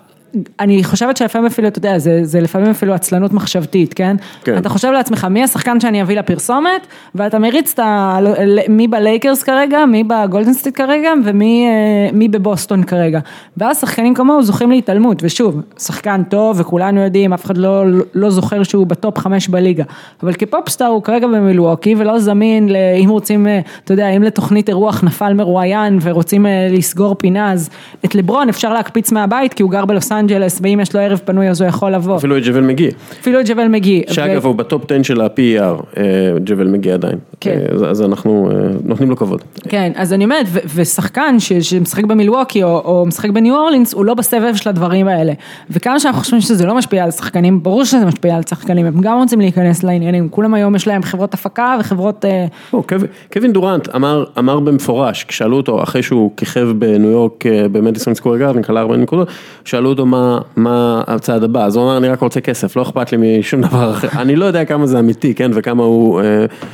אני חושבת שלפעמים אפילו, אתה יודע, זה, זה לפעמים אפילו עצלנות מחשבתית, כן? כן. אתה חושב לעצמך, מי השחקן שאני אביא לפרסומת, ואתה מריץ את ה... מי בלייקרס כרגע, מי בגולדנסטייט כרגע, ומי מי בבוסטון כרגע. ואז שחקנים כמוהו זוכים להתעלמות, ושוב, שחקן טוב, וכולנו יודעים, אף אחד לא, לא זוכר שהוא בטופ חמש בליגה. אבל כפופסטאר הוא כרגע במילווקי, ולא זמין, אם רוצים, אתה יודע, אם לתוכנית אירוח נפל מרואיין, ורוצים לסגור פינה, אז את לברון אפשר להקפיץ מהבית, כי הוא גר בלוסנג'לס אנג'לס, ואם יש לו ערב פנוי אז הוא יכול לבוא. אפילו את ג'בל מגי. אפילו את ג'בל מגי. שאגב, הוא בטופ עשר של ה-פי אי אר, ג'בל מגי עדיין. כן. אז אנחנו נותנים לו כבוד. כן, אז אני אומרת, ושחקן שמשחק במילווקי או משחק בניו אורלינס, הוא לא בסבב של הדברים האלה. וכמה שאנחנו חושבים שזה לא משפיע על שחקנים, ברור שזה משפיע על שחקנים, הם גם רוצים להיכנס לעניינים. כולם היום יש להם חברות הפקה וחברות... קווין דורנט אמר במפורש, כששאלו אותו אחרי שהוא כיכב בניו יורק במדיסון סקוור גארדן, קלה ארבעים נקודות, שאלו אותו מה הצעד הבא, אז הוא אמר, אני רק רוצה כסף, לא אכפת לי משום דבר אחר. אני לא יודע כמה זה אמיתי, כן, וכמה הוא...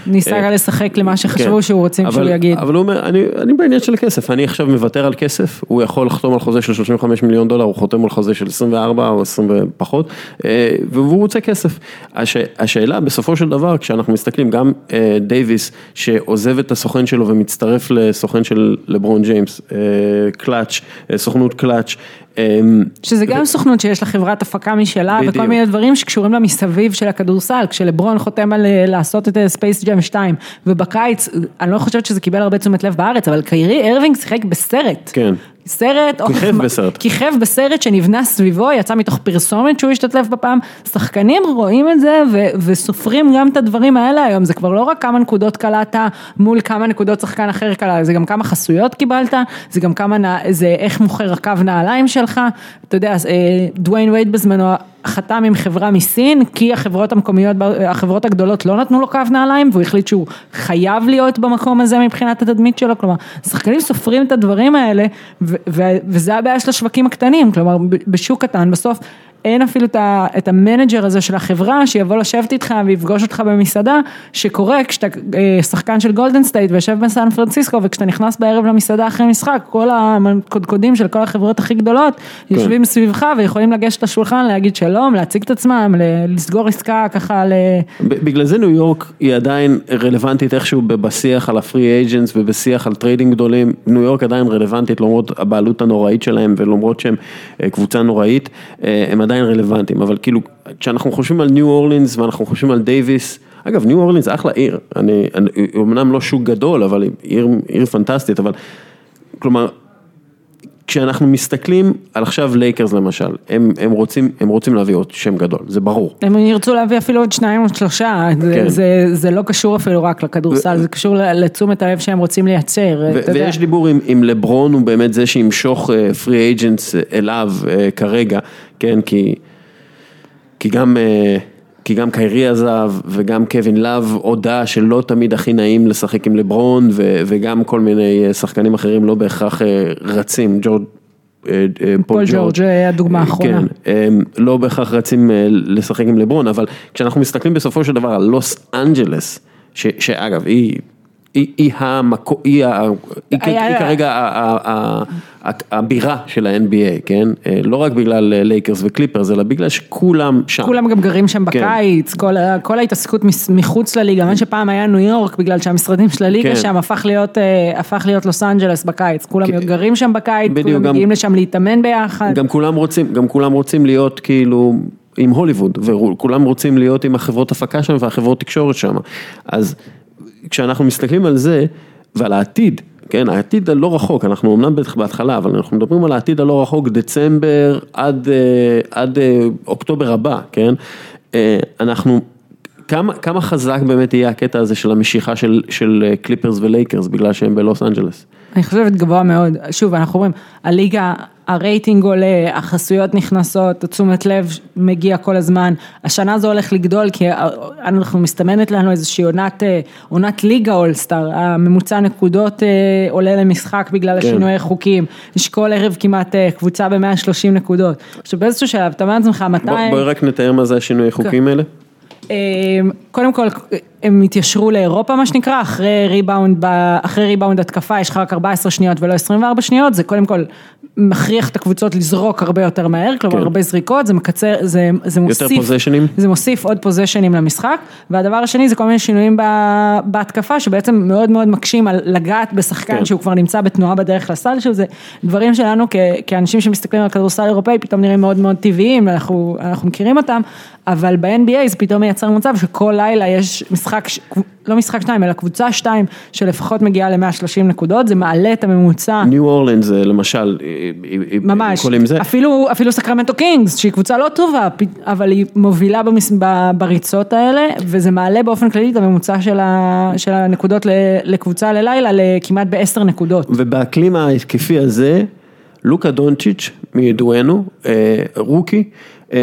ניסה לשחק למה שחשבו שהוא רוצים שהוא יגיד. אבל הוא אומר, אני בעניין של כסף, אני עכשיו מוותר על כסף, הוא יכול לחתום על חוזה של שלושים וחמישה מיליון דולר, הוא חותם על חוזה של עשרים וארבע או עשרים ופחות, והוא רוצה כסף. השאלה, בסופו של דבר, כשאנחנו מסתכלים, גם דייביס, שעוזב את הסוכן שלו ומצטרף לסוכן של לברון ג'יימס, קלאץ', סוכנות קלאץ', שזה גם סוכנות שיש לה חברת הפקה משלה, וכל מיני דברים שקשורים למסביב של הכדורסל, כשלברון חותם על לעשות את ספייס ג'אם שתיים, ובקיץ, אני לא חושבת שזה קיבל הרבה תשומת לב בארץ, אבל קיירי אירווינג שיחק בסרט. כן. סרט, כיכב בסרט. כיכב בסרט שנבנה סביבו, יצא מתוך פרסומת שהוא השתתף בפעם, שחקנים רואים את זה ו- וסופרים גם את הדברים האלה היום, זה כבר לא רק כמה נקודות קלעת מול כמה נקודות שחקן אחר קלע, זה גם כמה חסויות קיבלת, זה גם כמה, זה איך מוכר רכב נעליים שלך, אתה יודע, דוויין וייד בזמנו, חתם עם חברה מסין, כי החברות המקומיות, החברות הגדולות לא נתנו לו קו נעליים, והוא החליט שהוא חייב להיות במקום הזה מבחינת התדמית שלו, כלומר, שחקנים סופרים את הדברים האלה, ו- ו- וזה הבעיה של השווקים הקטנים, כלומר, בשוק קטן, בסוף, אין אפילו את המנג'ר הזה של החברה, שיבוא לשבת איתך ויפגוש אותך במסעדה, שקורה כשאתה שחקן של גולדן סטייט, וישב בסן פרנסיסקו, וכשאתה נכנס בערב למסעדה אחרי משחק, כל הקודקודים של כל החברות הכי גדולות, יושבים סביבך ויכולים לגשת לשולחן, להגיד שלום, להציג את עצמם, לסגור עסקה ככה ל... בגלל זה ניו יורק היא עדיין רלוונטית איכשהו בשיח על הפרי אייג'נס, ובשיח על טריידינג גדולים. ניו יורק עדיין רלוונטית, למרות הבעלות הנוראית שלהם, ולמרות שהם קבוצה נוראית, הם עדיין רלוונטיים, אבל כאילו, כשאנחנו חושבים על ניו אורלינס, ואנחנו חושבים על דייביס, אגב, ניו אורלינס אחלה עיר, אני, אני, אמנם לא שוק גדול, אבל עיר, עיר פנטסטית, אבל, כלומר, כשאנחנו מסתכלים על עכשיו לייקרס למשל, הם, הם רוצים, הם רוצים להביא עוד שם גדול, זה ברור. הם ירצו להביא אפילו עוד שניים או שלושה, כן. זה, זה, זה לא קשור אפילו רק לכדורסל, ו... זה קשור לתשומת הלב שהם רוצים לייצר. ו- ויש דיבור עם, עם לברון, הוא באמת זה שימשוך פרי אייג'נס אליו כרגע, כן, כי, כי גם... כי גם קיירי עזב, וגם קווין לב הודע שלא תמיד הכי נעים לשחק עם לברון, ו- וגם כל מיני שחקנים אחרים לא בהכרח רצים, ג'ורג' פול ג'ורג' הדוגמה האחרונה. כן, לא בהכרח רצים לשחק עם לברון, אבל כשאנחנו מסתכלים בסופו של דבר על לוס אנג'לס, ש- שאגב, היא... היא כרגע הבירה של ה-אן בי איי, כן? לא רק בגלל לייקרס וקליפרס, אלא בגלל שכולם שם. כולם גם גרים שם בקיץ, כל ההתעסקות מחוץ לליגה, מה שפעם היה ניו יורק, בגלל שהמשרדים של הליגה שם הפך להיות לוס אנג'לס בקיץ, כולם גרים שם בקיץ, כולם מגיעים לשם להתאמן ביחד. גם כולם רוצים להיות כאילו עם הוליווד, וכולם רוצים להיות עם החברות הפקה שם והחברות תקשורת שם. אז... כשאנחנו מסתכלים על זה, ועל העתיד, כן, העתיד הלא רחוק, אנחנו אמנם בהתחלה, אבל אנחנו מדברים על העתיד הלא רחוק, דצמבר עד, עד אוקטובר הבא, כן, אנחנו, כמה, כמה חזק באמת יהיה הקטע הזה של המשיכה של, של קליפרס ולייקרס, בגלל שהם בלוס אנג'לס? אני חושבת גבוה מאוד, שוב, אנחנו רואים, הליגה, הרייטינג עולה, החסויות נכנסות, תשומת לב מגיע כל הזמן, השנה זה הולך לגדול, כי אנחנו מסתמנת לנו איזושהי עונת, עונת ליגה אולסטאר, הממוצע נקודות עולה למשחק בגלל כן. השינוי חוקים, יש כל ערב כמעט קבוצה ב-מאה ושלושים נקודות, עכשיו באיזשהו שלב, אתה אומר עצמך, מאתיים... בואי רק נתאר מה זה השינוי חוקים האלה? קודם כל, הם התיישרו לאירופה, מה שנקרא, אחרי ריבאונד, אחרי ריבאונד התקפה, יש רק ארבע עשרה שניות ולא עשרים וארבע שניות, זה קודם כל מכריח את הקבוצות לזרוק הרבה יותר מהר, כלומר הרבה זריקות, זה מקצר, זה, זה מוסיף, יותר פוזיישנים. זה מוסיף עוד פוזיישנים למשחק, והדבר השני זה כל מיני שינויים בהתקפה, שבעצם מאוד מאוד מקשים על לגעת בשחקן שהוא כבר נמצא בתנועה בדרך לסל, שזה דברים שלנו כ, כאנשים שמסתכלים על כדורסל אירופאי, פתאום נראים מאוד מאוד טבעיים, אנחנו, אנחנו מכירים אותם, אבל ב-אן בי איי זה פתאום מייצר מצב שכל לילה יש משחק משחק, לא משחק שתיים, אלא קבוצה שתיים, שלפחות מגיעה ל-מאה ושלושים נקודות, זה מעלה את הממוצע. ניו אורלינס, למשל, ממש, אפילו, אפילו סקרמנטו קינגס, שהיא קבוצה לא טובה, אבל היא מובילה בריצות האלה, וזה מעלה באופן כללי את הממוצע של הנקודות לקבוצה ללילה, לכמעט בעשר נקודות. ובאקלים ההתקפי הזה, לוקה דונצ'יץ, מידוענו, רוקי,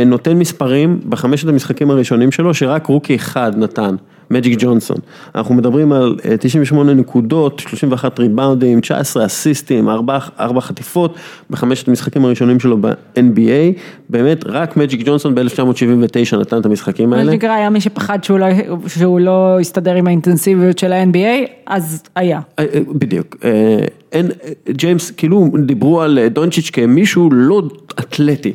נותן מספרים בחמשת המשחקים הראשונים שלו, שרק רוקי אחד נתן, מג'יק ג'ונסון. אנחנו מדברים על תשעים ושמונה נקודות, שלושים ואחת ריבאונדים, תשע עשרה אסיסטים, ארבע חטיפות, בחמשת המשחקים הראשונים שלו ב-אן בי איי. באמת, רק מג'יק ג'ונסון ב-אלף תשע מאות שבעים ותשע נתן את המשחקים האלה. מג'יק היה מי שפחד שהוא לא, שהוא לא הסתדר עם האינטנסיביות של ה-אן בי איי, אז היה. בדיוק. אין, ג'יימס, כאילו דיברו על דונצ'יץ' כמישהו לא אתלטי.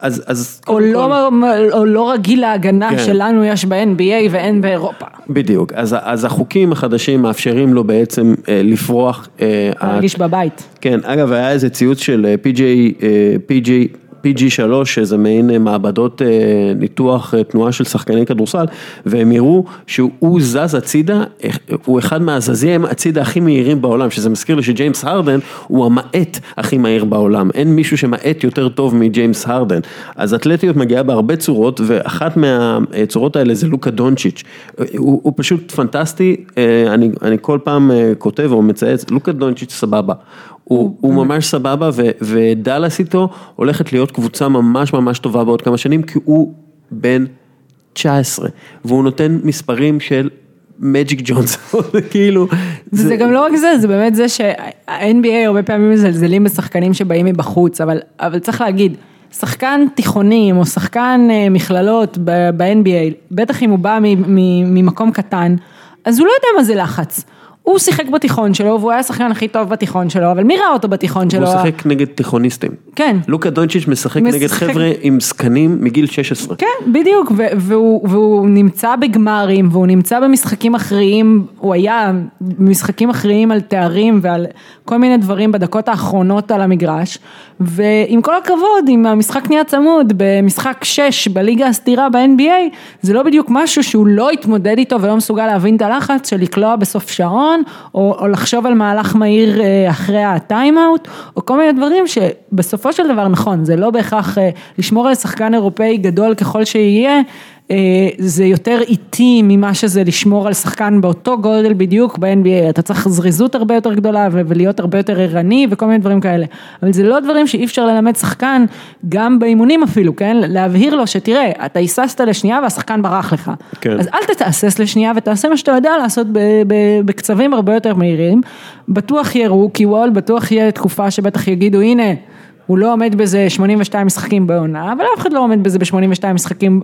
אז, אז או, לא, כל... או לא רגיל להגנה כן. שלנו יש ב-אן בי איי ואין באירופה. בדיוק, אז, אז החוקים החדשים מאפשרים לו בעצם אה, לפרוח. אה, להרגיש הת... בבית. כן, אגב, היה איזה ציוץ של פי ג'י שלוש, שזה מעין מעבדות אה, ניתוח אה, תנועה של שחקני כדורסל, והם יראו שהוא זז הצידה, הוא אחד מהזזים הצידה הכי מהירים בעולם, שזה מזכיר לי שג'יימס הרדן הוא המעט הכי מהיר בעולם, אין מישהו שמעט יותר טוב מג'יימס הרדן, אז אתלטיות מגיעה בהרבה צורות, ואחת מהצורות האלה זה לוקה דונצ'יץ', הוא, הוא פשוט פנטסטי, אה, אני, אני כל פעם אה, כותב או מצייץ, לוקה דונצ'יץ' סבבה, הוא, הוא ממש סבבה, ו, ודלס איתו הולכת להיות קבוצה ממש ממש טובה בעוד כמה שנים, כי הוא בן תשע עשרה, והוא נותן מספרים של מג'יק ג'ונסון, כאילו. זה, זה גם לא רק זה, זה באמת זה שה-אן בי איי הרבה פעמים מזלזלים בשחקנים שבאים מבחוץ, אבל, אבל צריך להגיד, שחקן תיכונים או שחקן מכללות ב-אן בי איי, בטח אם הוא בא ממקום קטן, אז הוא לא יודע מה זה לחץ. הוא שיחק בתיכון שלו, והוא היה השחקן הכי טוב בתיכון שלו, אבל מי ראה אותו בתיכון שלו? הוא שיחק נגד תיכוניסטים. כן. לוקה דונצ'יץ' משחק נגד חבר'ה עם זקנים מגיל שש עשרה. כן, בדיוק, והוא נמצא בגמרים, והוא נמצא במשחקים אחריים, הוא היה במשחקים אחריים על תארים, ועל כל מיני דברים בדקות האחרונות על המגרש, ועם כל הכבוד, אם המשחק נהיה צמוד, במשחק שש, בליגה הסתירה, ב-אן בי איי, זה לא בדיוק משהו שהוא לא התמודד איתו, ולא מסוגל להבין את הלחץ של לקלוע בסוף שעון, או, או לחשוב על מהלך מהיר אחרי הטיימאוט, או כל מיני דברים שבסופו של דבר נכון, זה לא בהכרח לשמור על שחקן אירופאי גדול ככל שיהיה, זה יותר איטי ממה שזה לשמור על שחקן באותו גודל בדיוק ב-אן בי איי, אתה צריך זריזות הרבה יותר גדולה ולהיות הרבה יותר ערני וכל מיני דברים כאלה, אבל זה לא דברים שאי אפשר ללמד שחקן גם באימונים אפילו, כן? להבהיר לו שתראה, אתה היססת לשנייה והשחקן ברח לך, כן. אז אל תתאסס לשנייה ותעשה מה שאתה יודע לעשות בקצבים הרבה יותר מהירים, בטוח יהיה רוקי וול, בטוח יהיה תקופה שבטח יגידו הנה, הוא לא עומד בזה שמונים ושתיים משחקים בעונה, אבל אף אחד לא עומד בזה ב-שמונים ושתיים משחקים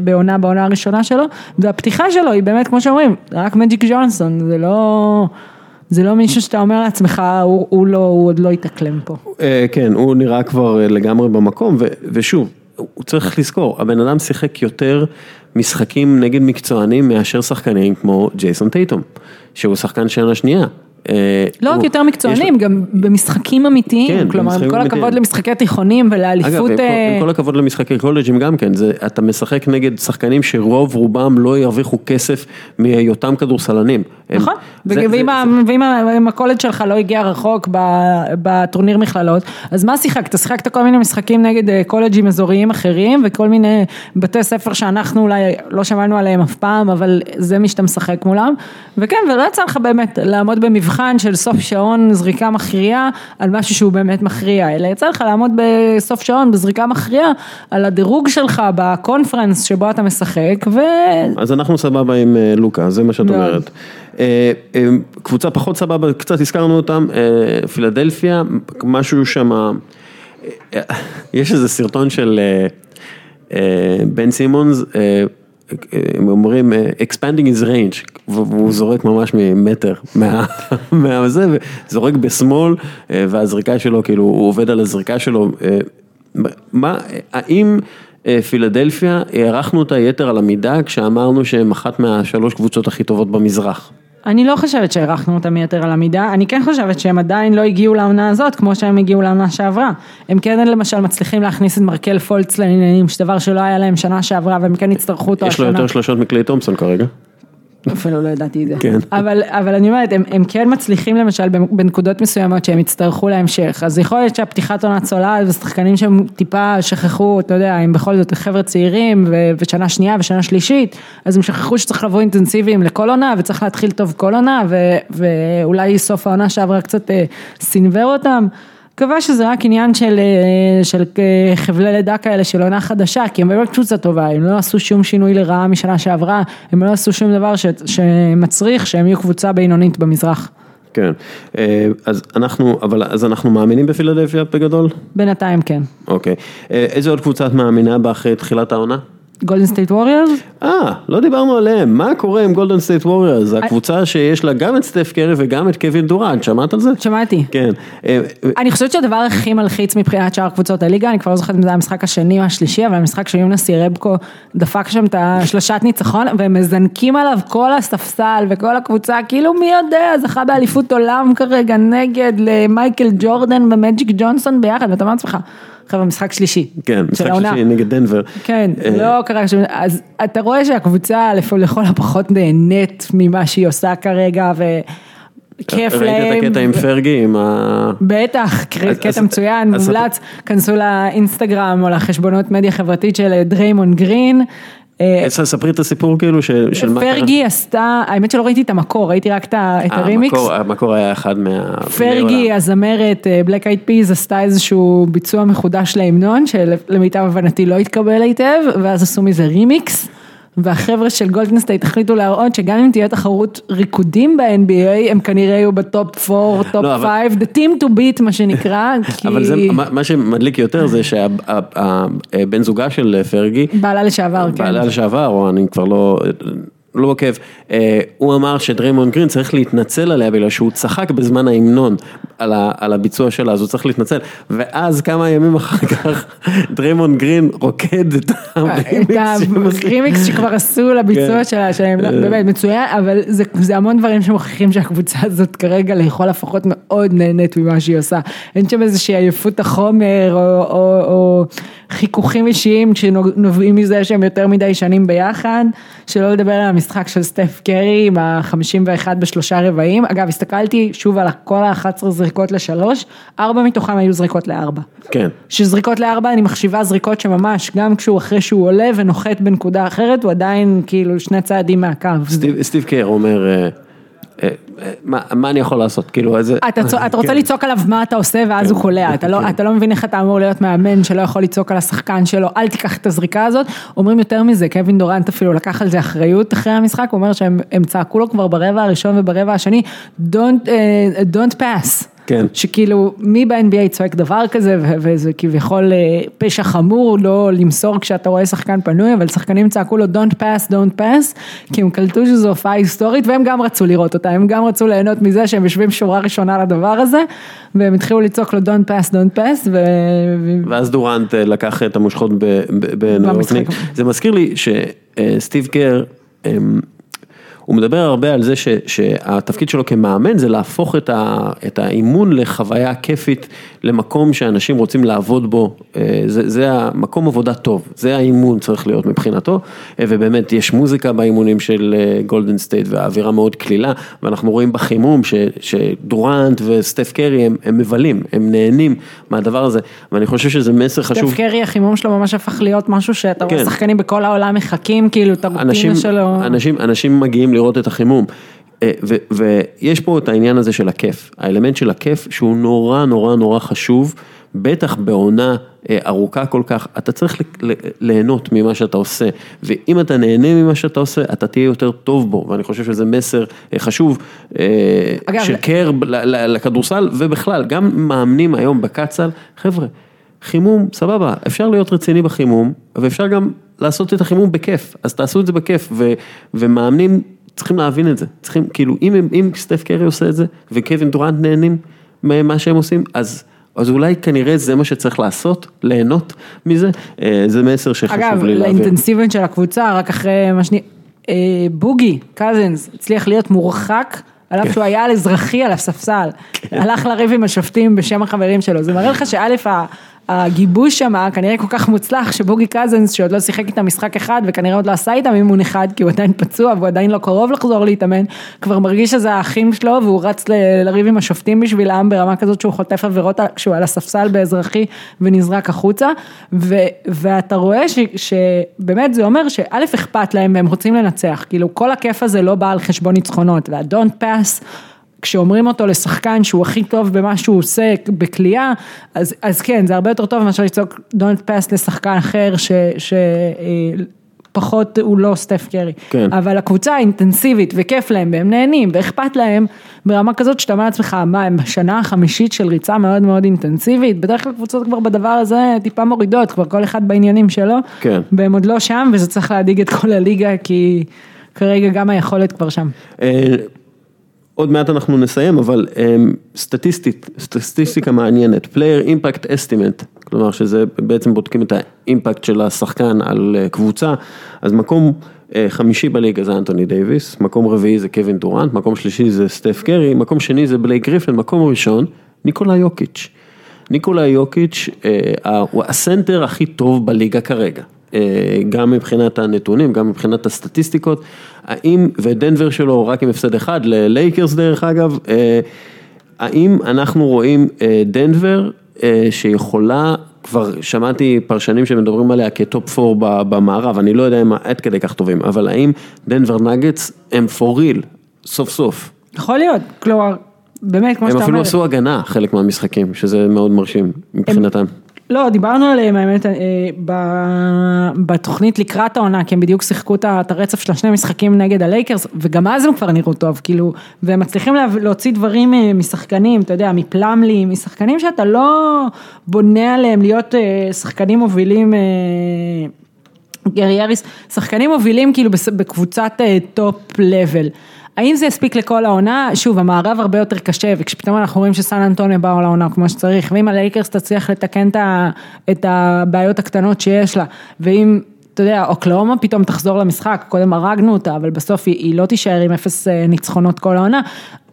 בעונה, בעונה הראשונה שלו, והפתיחה שלו היא באמת, כמו שאומרים, רק מג'יק ג'ונסון, זה לא... זה לא מישהו שאתה אומר לעצמך, הוא, הוא לא, הוא עוד לא יתאקלם פה. כן, הוא נראה כבר לגמרי במקום, ו, ושוב, הוא צריך לזכור, הבן אדם שיחק יותר משחקים נגד מקצוענים, מאשר שחקנים כמו ג'ייסון טייטום, שהוא שחקן שנה שנייה. לא רק יותר מקצוענים, גם במשחקים אמיתיים, כלומר, עם כל הכבוד למשחקי תיכונים ולאליפות... אגב, עם כל הכבוד למשחקי קולג'ים גם כן, אתה משחק נגד שחקנים שרוב רובם לא ירוויחו כסף מאותם כדורסלנים. נכון, ואם הקולג' שלך לא הגיע רחוק בטורניר מכללות, אז מה שיחקת? שיחקת כל מיני משחקים נגד קולג'ים אזוריים אחרים, וכל מיני בתי ספר שאנחנו אולי לא שמענו עליהם אף פעם, אבל זה מי שאתה משחק מולם, וכן, ולא יצא לך באמת לעמוד במבחן מבחן של סוף שעון, זריקה מכריעה, על משהו שהוא באמת מכריע, אלא יצא לך לעמוד בסוף שעון, בזריקה מכריעה, על הדירוג שלך בקונפרנס שבו אתה משחק, ו... אז אנחנו סבבה עם לוקה, זה מה שאת אומרת. קבוצה פחות סבבה, קצת הזכרנו אותם, פילדלפיה, משהו שמה, יש איזה סרטון של בן סימונס, הם אומרים, expanding his range, והוא זורק ממש ממטר, מהזה, וזורק בשמאל, והזריקה שלו, כאילו, הוא עובד על הזריקה שלו, מה, האם פילדלפיה, הערכנו אותה יתר על המידה, כשאמרנו שהם אחת מהשלוש קבוצות הכי טובות במזרח? אני לא חושבת שהערכנו אותם יתר על המידה, אני כן חושבת שהם עדיין לא הגיעו לעונה הזאת, כמו שהם הגיעו לעונה שעברה. הם כן למשל מצליחים להכניס את מרקל פולץ לעניינים, שדבר שלא היה להם שנה שעברה, והם כן הצטרכו אותו השנה. יש לו יותר שלשות מקלי תומסון כרגע. אפילו לא ידעתי את זה. כן. אבל, אבל אני אומרת, הם, הם כן מצליחים למשל בנקודות מסוימות שהם יצטרכו להמשיך. אז יכול להיות שהפתיחת עונה צולעת ושחקנים שהם טיפה שכחו, אתה יודע, הם בכל זאת חבר'ה צעירים ו- ושנה שנייה ושנה שלישית, אז הם שכחו שצריך לבוא אינטנסיביים לכל עונה וצריך להתחיל טוב כל עונה ו- ואולי סוף העונה שעברה קצת אה, סינבר אותם. מקווה שזה רק עניין של, של חבלי לידה כאלה של עונה חדשה, כי הם באמת פשוט זה טובה, הם לא עשו שום שינוי לרעה משנה שעברה, הם לא עשו שום דבר ש, שמצריך שהם יהיו קבוצה בינונית במזרח. כן, אז אנחנו, אבל, אז אנחנו מאמינים בפילדלפיה בגדול? בינתיים כן. אוקיי, איזה עוד קבוצה את מאמינה באחרי תחילת העונה? גולדן סטייט ווריורס? אה, לא דיברנו עליהם. מה קורה עם גולדן סטייט ווריורס? הקבוצה שיש לה גם את סטף קרי וגם את קווין דורנט. שמעת על זה? שמעתי. כן. אני חושבת שהדבר הכי מלחיץ מבחינת שאר קבוצות הליגה, אני כבר לא זוכרת אם זה המשחק השני או השלישי, אבל המשחק שיומנס רבקו דפק שם את השלשת ניצחון, והם מזנקים עליו כל הספסל וכל הקבוצה, כאילו מי יודע, זכה באליפות עולם כרגע נגד למייקל ג'ורדן ומג'יק ג'ונסון ביחד, ואתה אומר לעצמך חבר, משחק שלישי. כן, משחק שלישי נגד דנבר. כן, לא קרה. אז אתה רואה שהקבוצה לכל הפחות נהנית ממה שהיא עושה כרגע, וכיף להם. ראית את הקטע עם פרגי, עם ה... בטח, קטע מצוין, מומלץ. כנסו לאינסטגרם או לחשבונות מדיה חברתית של דריימון גרין. ספרי את הסיפור כאילו של מה קרה. פרגי עשתה, האמת שלא ראיתי את המקור, ראיתי רק את הרימיקס. המקור היה אחד מה... פרגי, הזמרת, בלק אייד פיז, עשתה איזשהו ביצוע מחודש להמנון, שלמיטב הבנתי לא התקבל היטב, ואז עשו מזה רימיקס, והחבר'ה של גולדן סטייט החליטו להראות שגם אם תהיה תחרות ריקודים ב-אן בי איי, הם כנראה יהיו בטופ ארבע, טופ חמש, the team to beat, מה שנקרא. אבל מה שמדליק יותר זה שהבן זוגה של פרגי, בעלה לשעבר, כן. בעלה לשעבר, או אני כבר לא... לא עוקב, הוא אמר שדריימון גרין צריך להתנצל עליה, בגלל שהוא צחק בזמן ההמנון על הביצוע שלה, אז הוא צריך להתנצל, ואז כמה ימים אחר כך, דריימון גרין רוקד את הרימיקס שכבר עשו לביצוע שלה, באמת מצוין, אבל זה המון דברים שמוכיחים שהקבוצה הזאת כרגע לכל הפחות מאוד נהנית ממה שהיא עושה, אין שם איזושהי עייפות החומר, או חיכוכים אישיים שנובעים מזה שהם יותר מדי שנים ביחד, שלא לדבר על המשחק של סטף קרי עם ה-חמישים ואחת בשלושה רבעים. אגב, הסתכלתי שוב על כל ה-אחת עשרה זריקות לשלוש, ארבע מתוכם היו זריקות לארבע. כן. שזריקות לארבע, אני מחשיבה זריקות שממש, גם כשהוא אחרי שהוא עולה ונוחת בנקודה אחרת, הוא עדיין כאילו שני צעדים מהקו. סטיב קרי אומר... מה אני יכול לעשות? אתה רוצה לצעוק עליו מה אתה עושה ואז הוא חולה, אתה לא מבין איך אתה אמור להיות מאמן שלא יכול לצעוק על השחקן שלו, אל תיקח את הזריקה הזאת. אומרים יותר מזה, קווין דורנט אפילו לקח על זה אחריות אחרי המשחק, הוא אומר שהם צעקו לו כבר ברבע הראשון וברבע השני don't pass, שכאילו מי ב-אן בי איי צועק דבר כזה, וזה כביכול פשע חמור לא למסור כשאתה רואה שחקן פנוי, אבל שחקנים צעקו לו don't pass, don't pass, כי הם קלטו שזו הופעה היסטורית, והם גם רצו לראות אותה, הם גם רצו ליהנות מזה שהם יושבים שורה ראשונה לדבר הזה, והם התחילו לצעוק לו don't pass, don't pass, ו... ואז דורנט לקח את המושכות בנורקניק. זה מזכיר לי שסטיב קר... הוא מדבר הרבה על זה ש, שהתפקיד שלו כמאמן זה להפוך את, ה, את האימון לחוויה כיפית, למקום שאנשים רוצים לעבוד בו, זה, זה המקום עבודה טוב, זה האימון צריך להיות מבחינתו, ובאמת יש מוזיקה באימונים של גולדן סטייט, והאווירה מאוד כלילה, ואנחנו רואים בחימום ש, שדורנט וסטף קרי הם, הם מבלים, הם נהנים מהדבר הזה, ואני חושב שזה מסר חשוב. סטף קרי, החימום שלו ממש הפך להיות משהו שאתה רואה שחקנים בכל העולם מחכים, כאילו את הרוטינה שלו. אנשים, אנשים מגיעים לראות את החימום, ויש פה את העניין הזה של הכיף, האלמנט של הכיף שהוא נורא נורא נורא חשוב, בטח בעונה ארוכה כל כך, אתה צריך ליהנות ממה שאתה עושה, ואם אתה נהנה ממה שאתה עושה, אתה תהיה יותר טוב בו, ואני חושב שזה מסר חשוב, שקר לכדורסל, ובכלל, גם מאמנים היום בקצל, חבר'ה, חימום, סבבה, אפשר להיות רציני בחימום, ואפשר גם לעשות את החימום בכיף, אז תעשו את זה בכיף, ו- ומאמנים צריכים להבין את זה, צריכים, כאילו, אם, אם סטף קרי עושה את זה, וקווין דורנט נהנים ממה שהם עושים, אז, אז אולי כנראה זה מה שצריך לעשות, ליהנות מזה, זה מסר שחשוב לי להבין. אגב, לאינטנסיביות של הקבוצה, רק אחרי מה שני, אה, בוגי, קזנס, הצליח להיות מורחק, עליו שהוא היה על אזרחי, על הספסל, הלך לריב עם השופטים בשם החברים שלו, זה מראה לך שאלף ה... הגיבוש שם כנראה כל כך מוצלח, שבוגי קזנס, שעוד לא שיחק איתם משחק אחד, וכנראה עוד לא עשה איתם אימון אחד, כי הוא עדיין פצוע, והוא עדיין לא קרוב לחזור להתאמן, כבר מרגיש שזה האחים שלו, והוא רץ לריב עם השופטים בשבילם, ברמה כזאת שהוא חוטף עבירות, כשהוא על הספסל באזרחי, ונזרק החוצה, ו- ואתה רואה ש- שבאמת זה אומר, שא' אכפת להם, והם רוצים לנצח, כאילו כל הכיף הזה לא בא על חשבון ניצחונות, וה-don't pass, כשאומרים אותו לשחקן שהוא הכי טוב במה שהוא עושה בקליעה, אז, אז כן, זה הרבה יותר טוב מאשר לצעוק don't pass לשחקן אחר ש, ש, פחות הוא לא סטף קרי. כן. אבל הקבוצה האינטנסיבית וכיף להם, והם נהנים ואכפת להם ברמה כזאת שאתה אומר לעצמך, מה, הם בשנה החמישית של ריצה מאוד מאוד אינטנסיבית, בדרך כלל קבוצות כבר בדבר הזה טיפה מורידות, כבר כל אחד בעניינים שלו, כן. והם עוד לא שם, וזה צריך להדיג את כל הליגה, כי כרגע גם היכולת כבר שם. עוד מעט אנחנו נסיים, אבל סטטיסטית, סטטיסטיקה מעניינת, Player Impact Estimate, כלומר שזה בעצם בודקים את האימפקט של השחקן על קבוצה, אז מקום חמישי בליגה זה אנתוני דייביס, מקום רביעי זה קווין דורנט, מקום שלישי זה סטף קרי, מקום שני זה בלייק גריפין, מקום ראשון ניקולה יוקיץ'. ניקולה יוקיץ' הוא הסנטר הכי טוב בליגה כרגע. גם מבחינת הנתונים, גם מבחינת הסטטיסטיקות, האם, ודנבר שלו רק עם הפסד אחד, ללייקרס דרך אגב, האם אנחנו רואים דנבר שיכולה, כבר שמעתי פרשנים שמדברים עליה כטופ פור במערב, אני לא יודע אם עד כדי כך טובים, אבל האם דנבר נגטס הם פוריל, סוף סוף? יכול להיות, כלומר, באמת כמו שאתה אומרת. הם אפילו עשו הגנה, חלק מהמשחקים, שזה מאוד מרשים מבחינתם. לא, דיברנו עליהם, האמת, בתוכנית לקראת העונה, כי הם בדיוק שיחקו את הרצף של שני משחקים נגד הלייקרס, וגם אז הם כבר נראו טוב, כאילו, והם מצליחים להוציא דברים משחקנים, אתה יודע, מפלמלים, משחקנים שאתה לא בונה עליהם להיות שחקנים מובילים, גרייריס, שחקנים מובילים כאילו בקבוצת טופ-לבל. האם זה הספיק לכל העונה? שוב, המערב הרבה יותר קשה, וכשפתאום אנחנו רואים שסן אנטוני באו לעונה כמו שצריך, ואם הלייקרס תצליח לתקן את הבעיות הקטנות שיש לה, ואם, אתה יודע, אוקלאומה פתאום תחזור למשחק, קודם הרגנו אותה, אבל בסוף היא, היא לא תישאר עם אפס ניצחונות כל העונה,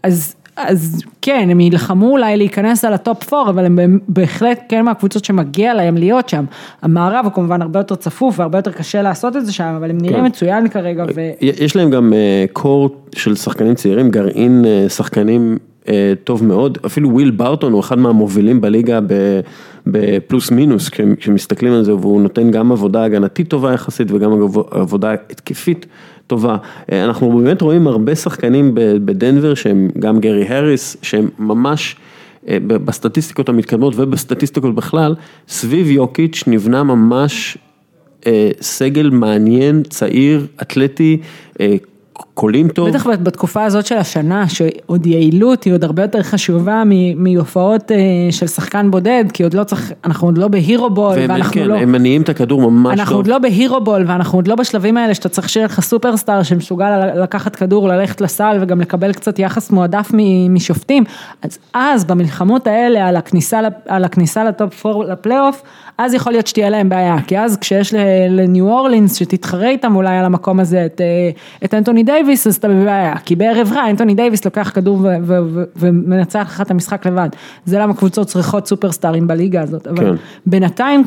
אז, אז כן, הם ילחמו אולי להיכנס על הטופ פור, אבל הם בהחלט כן מהקבוצות שמגיע להם להיות שם. המערב הוא כמובן הרבה יותר צפוף, והרבה יותר קשה לעשות את זה שם, אבל הם נראים מצוין כרגע. יש להם גם קור של שחקנים צעירים, גרעין שחקנים טוב מאוד, אפילו וויל ברטון הוא אחד מהמובילים בליגה בפלוס מינוס, כשמסתכלים על זה, והוא נותן גם עבודה הגנתית טובה יחסית, וגם עבודה התקפית טובה. אנחנו באמת רואים הרבה שחקנים בדנבר, שהם גם גרי הריס, שהם ממש בסטטיסטיקות המתקדמות ובסטטיסטיקות בכלל, סביב יוקיץ' נבנה ממש סגל מעניין, צעיר, אתלטי, קולים טוב. בטח בתקופה הזאת של השנה, שעוד יעילות היא עוד הרבה יותר חשובה מהופעות של שחקן בודד, כי עוד לא צריך, אנחנו עוד לא בהירובול, ואנחנו לא... הם מניעים את הכדור ממש טוב. אנחנו עוד לא בהירובול, ואנחנו עוד לא בשלבים האלה, שאתה צריך שיהיה לך סופרסטאר, שמסוגל לקחת כדור, ללכת לסל, וגם לקבל קצת יחס מועדף משופטים. אז אז, במלחמות האלה, על הכניסה לטופ פור, לפלייאוף, אז יכול להיות שתהיה להם בעיה, כי אז כשיש לניו אורלינס, שתתחרה איתם אולי על המקום הזה, את אנתוני דייביס, אז אתה בבעיה, כי בערב רע, אנתוני דייביס לוקח כדור ומנצח לך את המשחק לבד, זה למה קבוצות צריכות סופרסטארים בליגה הזאת, אבל בינתיים,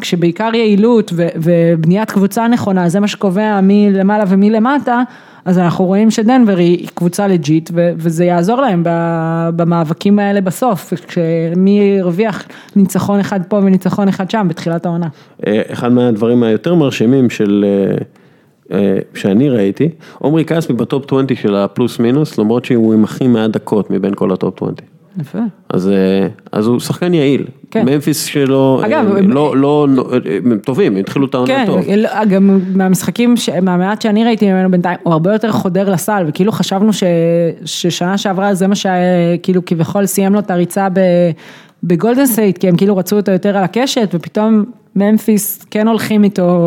כשבעיקר יעילות ובניית קבוצה נכונה, זה מה שקובע מי למעלה ומי למטה, אז אנחנו רואים שדנבר היא קבוצה לג'ית, וזה יעזור להם במאבקים האלה בסוף, כשמי הרוויח ניצחון אחד פה וניצחון אחד שם, בתחילת העונה. אחד מהדברים היותר מרשימים של... שאני ראיתי, עומרי קסמי בטופ עשרים של הפלוס מינוס, למרות שהוא עם הכי מעט דקות מבין כל הטופ עשרים. יפה. אז, אז הוא שחקן יעיל. כן. ממפיס שלו, אגב, הם, הם, לא, לא, הם טובים, התחילו את העונה כן, טוב. כן, גם מהמשחקים, ש, מהמעט שאני ראיתי ממנו בינתיים, הוא הרבה יותר חודר לסל, וכאילו חשבנו ש, ששנה שעברה זה מה שכאילו כביכול סיים לו את הריצה ב... בגולדן סטייט, כי הם כאילו רצו אותו יותר על הקשת, ופתאום ממפיס כן הולכים איתו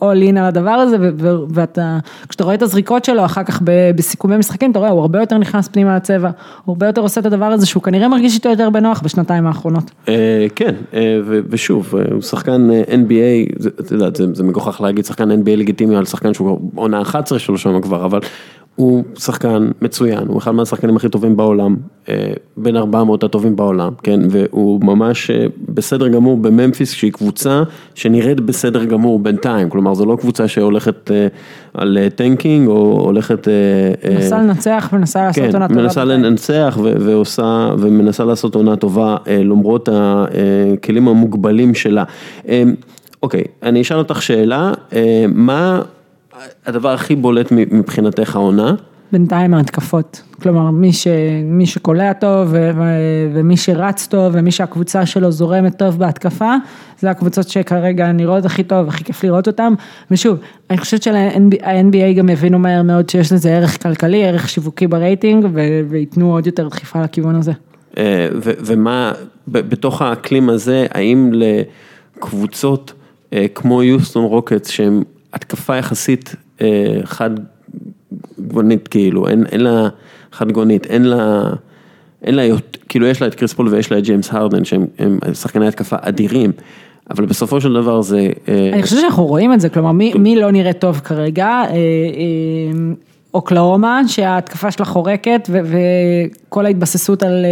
all in על הדבר הזה, וכשאתה רואה את הזריקות שלו, אחר כך בסיכומי משחקים, אתה רואה, הוא הרבה יותר נכנס פנימה לצבע, הוא הרבה יותר עושה את הדבר הזה, שהוא כנראה מרגיש איתו יותר בנוח בשנתיים האחרונות. כן, ושוב, הוא שחקן אן בי איי, זה מגוחך להגיד שחקן אן בי איי לגיטימי, על שחקן שהוא עונה אחת עשרה שלו שם כבר, אבל... הוא שחקן מצוין, הוא אחד מהשחקנים הכי טובים בעולם, בין ארבע מאות הטובים בעולם, כן, והוא ממש בסדר גמור בממפיס, שהיא קבוצה שנראית בסדר גמור בינתיים, כלומר, זו לא קבוצה שהולכת על טנקינג, או הולכת... מנסה לנצח, מנסה לעשות עונה טובה. כן, מנסה לנצח, ומנסה לעשות עונה טובה, למרות הכלים המוגבלים שלה. אוקיי, אני אשאל אותך שאלה, מה... הדבר הכי בולט מבחינתך העונה? בינתיים ההתקפות. כלומר, מי, ש... מי שקולע טוב ו... ומי שרץ טוב ומי שהקבוצה שלו זורמת טוב בהתקפה, זה הקבוצות שכרגע נראות הכי טוב, הכי כיף לראות אותם. ושוב, אני חושבת שה-אן בי איי גם הבינו מהר מאוד שיש לזה ערך כלכלי, ערך שיווקי ברייטינג, ו... ויתנו עוד יותר דחיפה לכיוון הזה. ו... ומה, בתוך האקלים הזה, האם לקבוצות כמו יוסטון רוקטס, שהם התקפה יחסית חד גונית, כאילו, אין, אין לה חד גונית, אין לה, אין לה, כאילו יש לה את קריס פול ויש לה את ג'יימס הרדן, שהם שחקני התקפה אדירים, אבל בסופו של דבר זה... אני חושב שאנחנו רואים את זה, כלומר, מי, מי לא נראה טוב כרגע, אוקלאומה, שההתקפה שלה חורקת, ו, וכל ההתבססות על...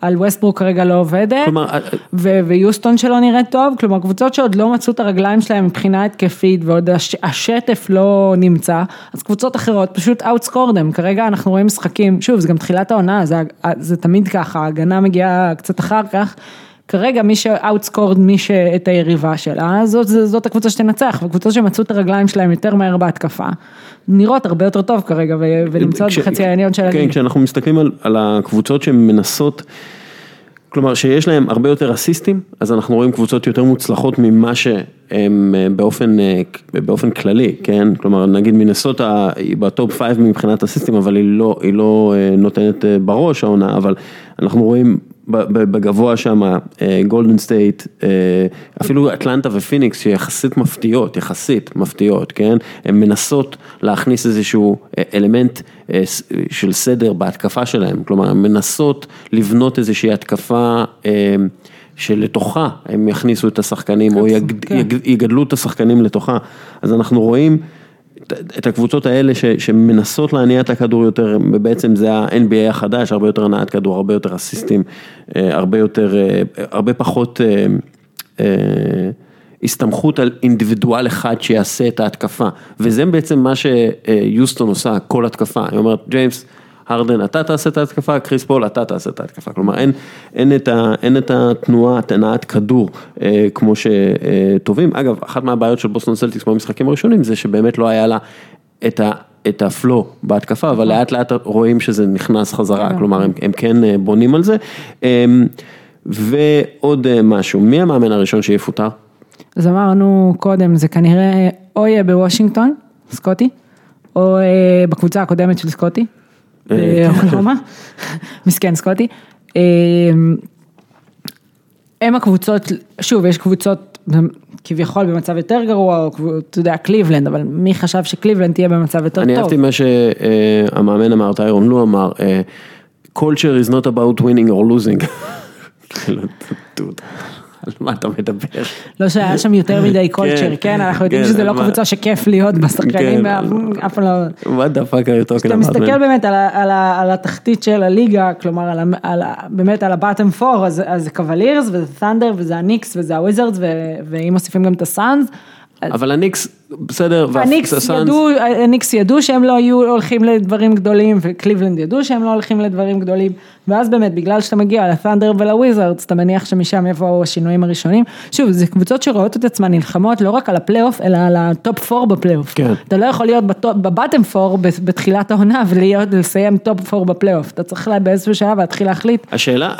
על ווסטברוק כרגע לא עובדת, כלומר, ו- ויוסטון שלא נראה טוב, כלומר קבוצות שעוד לא מצאו את הרגליים שלהם מבחינה התקפית, ועוד הש- השטף לא נמצא, אז קבוצות אחרות פשוט אאוטסקורדם, כרגע אנחנו רואים משחקים, שוב, זה גם תחילת העונה, זה, זה תמיד ככה, ההגנה מגיעה קצת אחר כך, כרגע מי שאוטסקורד, מי שאת היריבה שלה, זאת, זאת הקבוצה שתנצח, והקבוצות שמצאו את הרגליים שלהם יותר מהר בהתקפה, נראות הרבה יותר טוב כרגע, ולמצאות כש, בחצי העניין של... כן, כשאנחנו מסתכלים על, על הקבוצות שמנסות, כלומר שיש להם הרבה יותר אסיסטים, אז אנחנו רואים קבוצות יותר מוצלחות ממה שהם באופן, באופן כללי, כן? כלומר, נגיד מנסוטה היא בטופ פייב מבחינת אסיסטים, אבל היא לא, היא לא נותנת בראש העונה, אבל אנחנו רואים... בגבוה שם, גולדן סטייט, אפילו אטלנטה ופיניקס, שיחסית מפתיעות, יחסית מפתיעות, כן? הן מנסות להכניס איזשהו אלמנט של סדר בהתקפה שלהם, כלומר, הן מנסות לבנות איזושהי התקפה שלתוכה הם יכניסו את השחקנים, או יגדלו את השחקנים לתוכה, אז אנחנו רואים את הקבוצות האלה ש, שמנסות להניע את הכדור יותר, בעצם זה ה-אן בי איי החדש, הרבה יותר הנעת כדור, הרבה יותר אסיסטים, הרבה יותר, הרבה פחות הסתמכות על אינדיבידואל אחד שיעשה את ההתקפה, וזה בעצם מה שיוסטון עושה, כל התקפה, היא אומרת, ג'יימס, הרדן, אתה תעשה את ההתקפה, קריס פול, אתה תעשה את ההתקפה, כלומר, אין, אין את ה, אין את התנועה, תנעת כדור, אה, כמו שטובים. אגב, אחת מהבעיות של בוסטון סלטיקס במשחקים הראשונים, זה שבאמת לא היה לה את ה, את הפלו בהתקפה, אבל לאט לאט רואים שזה נכנס חזרה, כלומר, הם, הם כן בונים על זה. אה, ועוד משהו, מי המאמן הראשון שיפוטר? אז אמרנו קודם, זה כנראה או יהיה בוושינגטון, סקוטי, או אה, בקבוצה הקודמת של סקוטי, באוקלאומה, מסכן סקוטי, הם הקבוצות, שוב, יש קבוצות כביכול במצב יותר גרוע, או אתה יודע, קליבלנד, אבל מי חשב שקליבלנד תהיה במצב יותר טוב? אני אהבתי מה שהמאמן אמר, איירון לו אמר, culture is not about winning or losing. על מה אתה מדבר? לא שהיה שם יותר מדי קולצ'ר, כן, אנחנו יודעים שזה לא קבוצה שכיף להיות בשחקנים, ואף פעם לא... מה דפק היותו כלמר? אתה מסתכל באמת על התחתית של הליגה, כלומר, באמת על הבאטם פור, אז זה קוולירס, וזה ת'נדר, וזה הניקס, וזה הוויזרדס, ואם מוסיפים גם את הסאנס, אבל הניקס, בסדר, הניקס ידעו שהם לא הולכים לדברים גדולים, וקליבלנד ידעו שהם לא הולכים לדברים גדולים, ואז באמת, בגלל שאתה מגיע לת'נדר ולוויזרדס, אתה מניח שמשם יבואו השינויים הראשונים. שוב, זה קבוצות שרואות את עצמן נלחמות, לא רק על הפלייאוף, אלא על הטופ ארבע בפלייאוף. אתה לא יכול להיות בבטם ארבע בתחילת העונה, ולסיים טופ ארבע בפלייאוף. אתה צריך באיזשהו שעה להתחיל להחליט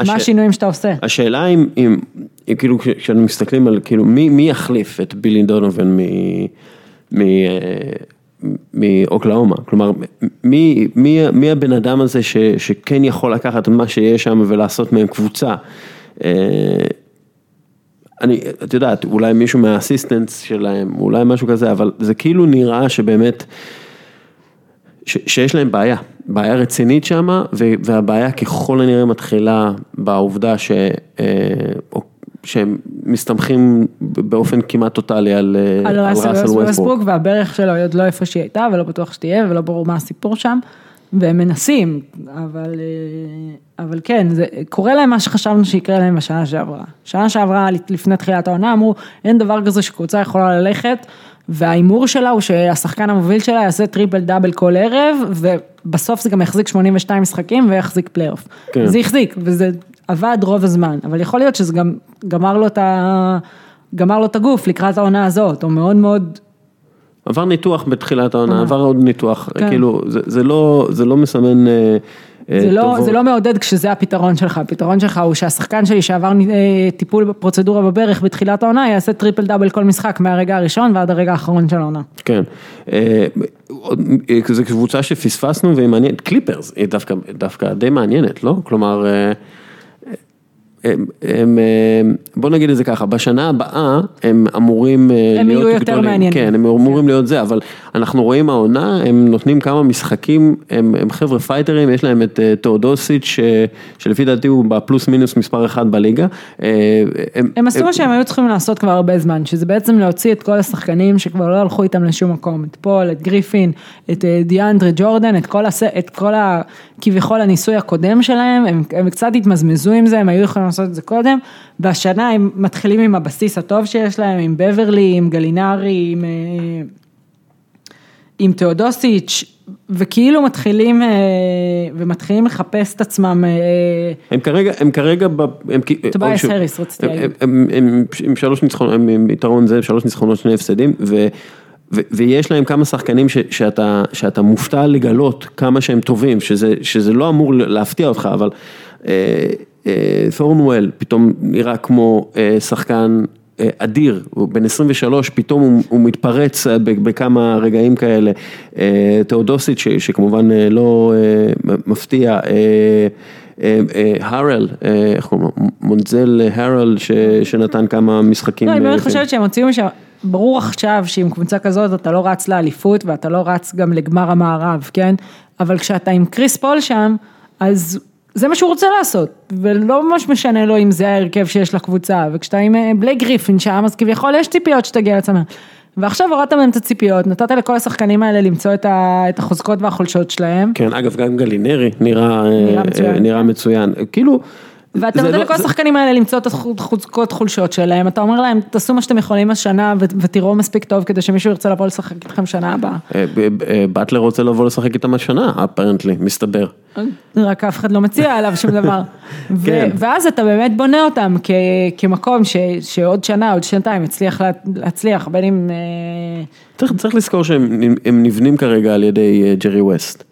מה השינויים שאתה עושה. השאלה אם, כאילו, כשאנחנו מסתכלים על, כאילו, מי יחליף את בילי דונובן מ... מאוקלאומה, כלומר, מי, מי, מי הבן אדם הזה ש, שכן יכול לקחת מה שיש שם ולעשות מהם קבוצה? אני, את יודעת, אולי מישהו מהאסיסטנס שלהם, אולי משהו כזה, אבל זה כאילו נראה שבאמת, ש, שיש להם בעיה, בעיה רצינית שמה, והבעיה ככל הנראה מתחילה בעובדה ש, שהם מסתמכים באופן כמעט טוטלי על ראסל וסטברוק, והברך שלו עוד לא איפה שהיא הייתה, ולא בטוח שתהיה, ולא ברור מה הסיפור שם, והם מנסים, אבל, אבל כן, זה, קורה להם מה שחשבנו שיקרה להם בשנה שעברה. שנה שעברה, לפני תחילת העונה, אמרו, אין דבר כזה שקבוצה יכולה ללכת, והאימור שלה הוא שהשחקן המוביל שלה יעשה טריפל דאבל כל ערב, ובסוף זה גם יחזיק שמונים ושתיים משחקים, ויחזיק פלייאוף. כן. זה יחזיק, וזה עבד רוב הזמן, אבל יכול להיות שזה גם גמר לו את, ה... גמר לו את הגוף לקראת העונה הזאת, או מאוד מאוד... עבר ניתוח בתחילת העונה, עבר עוד ניתוח, כאילו, זה לא מסמן... זה לא מעודד כשזה הפתרון שלך, הפתרון שלך הוא שהשחקן שלי שעבר טיפול בפרוצדורה בברך בתחילת העונה, יעשה טריפל דאבל כל משחק מהרגע הראשון ועד הרגע האחרון של העונה. כן, זו קבוצה שפספסנו והיא מעניינת, קליפרס היא דווקא די מעניינת, לא? כלומר, הם, בוא נגיד את זה ככה, בשנה הבאה הם אמורים הם להיות גדולים, יותר מעניינים. כן, הם אמורים כן. להיות זה, אבל אנחנו רואים העונה, הם נותנים כמה משחקים, הם, הם חבר'ה פייטרים, יש להם את תאודוסיץ' ש, שלפי דעתי הוא בפלוס מינוס מספר אחד בליגה. הם, הם, הם עשו מה שהם היו צריכים לעשות כבר הרבה זמן, שזה בעצם להוציא את כל השחקנים שכבר לא הלכו איתם לשום מקום, את פול, את גריפין, את דיאנדרי ג'ורדן, את כל, הס... את כל ה... כביכול הניסוי הקודם שלהם, הם, הם קצת התמזמזו עם זה, הם היו יכולים לעשות את זה קודם, והשנה הם מתחילים עם הבסיס הטוב שיש להם, עם בברלי, עם גלינרי, עם, עם תאודוסיץ', וכאילו מתחילים, ומתחילים לחפש את עצמם. הם כרגע, הם כרגע, הם, טובייס הריס, רציתי להגיד. עם שלוש ניצחונות, עם יתרון זה, שלוש ניצחונות, שני הפסדים, ו... ויש להם כמה שחקנים ש, שאתה, שאתה מופתע לגלות כמה שהם טובים, שזה, שזה לא אמור להפתיע אותך, אבל אה, אה, תורנואל פתאום נראה כמו אה, שחקן אה, אדיר, הוא בן עשרים ושלוש, פתאום הוא, הוא מתפרץ בכמה רגעים כאלה, אה, תאודוסית ש, שכמובן אה, לא אה, מפתיע, אה, הרל, איך קוראים לו, מונזל הרל, שנתן כמה משחקים. לא, אני באמת חושבת שהם הוציאו משם, ברור עכשיו שעם קבוצה כזאת אתה לא רץ לאליפות, ואתה לא רץ גם לגמר המערב, כן? אבל כשאתה עם קריס פול שם, אז זה מה שהוא רוצה לעשות, ולא ממש משנה לו אם זה ההרכב שיש לקבוצה, וכשאתה עם בלי גריפין שם, אז כביכול יש ציפיות שתגיע לצמא. ועכשיו הורדת מהם את הציפיות, נתת לכל השחקנים האלה למצוא את החוזקות והחולשות שלהם. כן, אגב, גם גלינרי נראה, נראה מצוין. נראה מצוין. כאילו, ואתה נותן לא, לכל זה... השחקנים האלה למצוא את החוזקות חולשות שלהם, אתה אומר להם, תעשו מה שאתם יכולים השנה, ו- ותראו מספיק טוב, כדי שמישהו ירצה לבוא לשחק איתכם שנה הבאה. בטלר רוצה לבוא לשחק איתם השנה, אפרנטלי, מסתבר. רק אף אחד לא מציע עליו שום דבר. כן. ו- ואז אתה באמת בונה אותם כ- כמקום ש- שעוד שנה, עוד שנתיים, הצליח לה- להצליח, בין אם... צריך, צריך לזכור שהם נבנים כרגע על ידי ג'רי ווסט.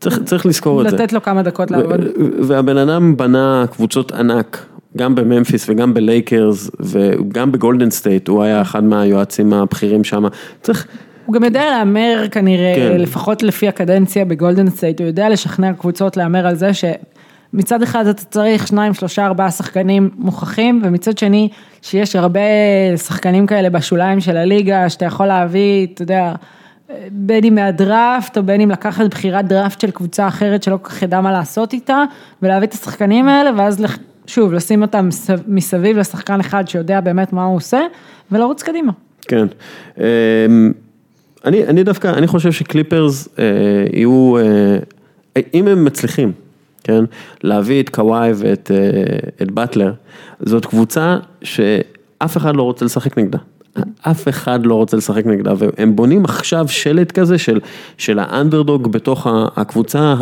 צריך, צריך לזכור את זה. לתת לו כמה דקות לעבוד. והבן אדם בנה קבוצות ענק, גם בממפיס וגם בלייקרס, וגם בגולדן סטייט, הוא היה אחד מהיועצים הבכירים שם. צריך... הוא גם יודע לאמר כנראה, כן. לפחות לפי הקדנציה בגולדן סטייט, הוא יודע לשכנע קבוצות לאמר על זה, שמצד אחד אתה צריך שניים, שלושה, ארבעה שחקנים מוכחים, ומצד שני שיש הרבה שחקנים כאלה בשוליים של הליגה, שאתה יכול להביא, אתה יודע... בין אם מהדראפט, או בין אם לקחת בחירת דראפט של קבוצה אחרת, שלא כל כך ידע מה לעשות איתה, ולהביא את השחקנים האלה, ואז שוב, לשים אותם מסביב לשחקן אחד, שיודע באמת מה הוא עושה, ולרוץ קדימה. כן. אני, אני דווקא, אני חושב שקליפרס יהיו, אם הם מצליחים, כן, להביא את קוואי ואת את בטלר, זאת קבוצה שאף אחד לא רוצה לשחק נגדה. אף אחד לא רוצה לשחק נגדה, והם בונים עכשיו שלט כזה של, של האנדרדוג בתוך הקבוצה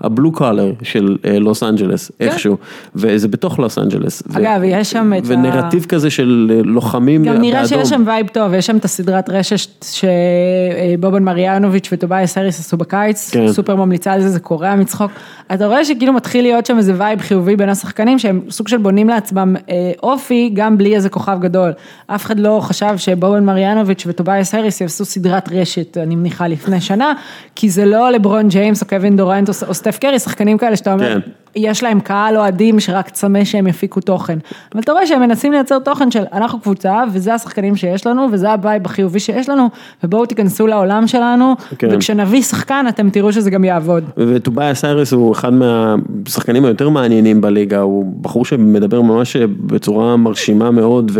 הבלו קולר של לוס אנג'לס, איכשהו, וזה בתוך לוס אנג'לס. אגב, יש שם את ה... ונרטיב כזה של לוחמים באדום. גם נראה שיש שם וייב טוב, יש שם את הסדרת רשת שבובן מריאנוביץ' וטובייס הריס עשו בקיץ, סופר ממליצה על זה, זה קורע מצחוק. אתה רואה שכאילו מתחיל להיות שם איזה וייב חיובי בין השחקנים, שהם סוג של בונים לעצמם אופי, גם בלי איזה כוכב גדול. אף אחד לא חשב שבובן מריאנוביץ' וטובייס הריס יעשו סדרת רשת, אני מניחה לפני שנה, כי זה לא לברון ג'יימס או קווין דורנט או סטף קרי, שחקנים כאלה שאתה אומר, יש להם קהל אוהדים שרק צמא שהם יפיקו תוכן. אבל אתה רואה שהם מנסים לייצר תוכן של אנחנו קבוצה, וזה השחקנים שיש לנו, וזה הבית החיובי שיש לנו, ובואו תיכנסו לעולם שלנו, כן. וכשנביא שחקן אתם תראו שזה גם יעבוד. וטובאי אסיירס הוא אחד מהשחקנים היותר מעניינים בליגה, הוא בחור שמדבר ממש בצורה מרשימה מאוד,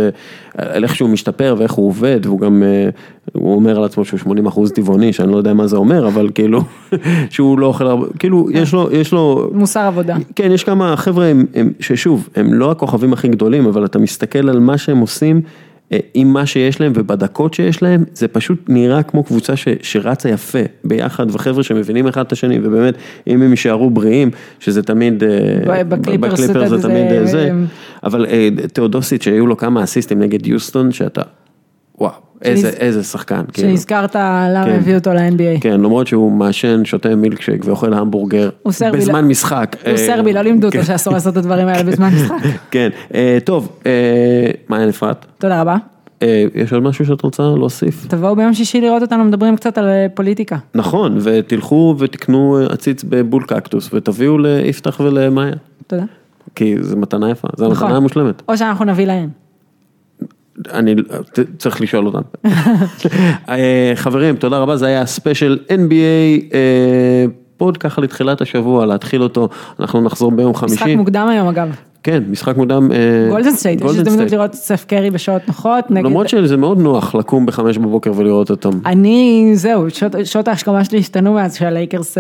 ואיך שהוא משתפר ואיך הוא עובד, והוא גם... הוא אומר על עצמו שהוא שמונים אחוז טבעוני, שאני לא יודע מה זה אומר, אבל כאילו, שהוא לא אוכל הרבה, כאילו, יש לו, יש לו... מוסר עבודה. כן, יש כמה חבר'ה, הם, הם, ששוב, הם לא הכוכבים הכי גדולים, אבל אתה מסתכל על מה שהם עושים, עם מה שיש להם ובדקות שיש להם, זה פשוט נראה כמו קבוצה ש, שרצה יפה ביחד, וחבר'ה שמבינים אחד את השני, ובאמת, אם הם יישארו בריאים, שזה תמיד, בקליפר זה תמיד זה, אבל תאודוסית, שהיו לו כמה אסיסטים נגד יוסטון, שאתה, וואו, איזה, איזה שחקן. שהזכרת למה הביא אותו ל-אן בי איי. כן, למרות שהוא מעשן, שותה מילקשייק ואוכל המבורגר בזמן משחק. הוא סרבי, לא לימדו אותו שאסור לעשות את הדברים האלה בזמן משחק. כן, טוב, מעיין אפרת. תודה רבה. יש עוד משהו שאת רוצה להוסיף? תבואו ביום שישי לראות אותנו, מדברים קצת על פוליטיקה. נכון, ותלכו ותקנו עציץ בבול קקטוס, ותביאו ליפתח ולמאיה. תודה. כי זה מתנה יפה, זה המתנה המושלמת. או שאנחנו נביא להם. אני צריך לשאול אותם. חברים, תודה רבה, זה היה ספיישל אן בי איי פוד ככה לתחילת השבוע, להתחיל אותו, אנחנו נחזור ביום חמישי. משחק מוקדם היום אגב. כן, משחק מוקדם. גולדן סטייט, יש הזדמנות לראות סטף קרי בשעות נוחות. למרות שזה מאוד נוח לקום בחמש בבוקר ולראות אותם. אני, זהו, שעות ההשכמה שלי השתנו מאז שהלייקרס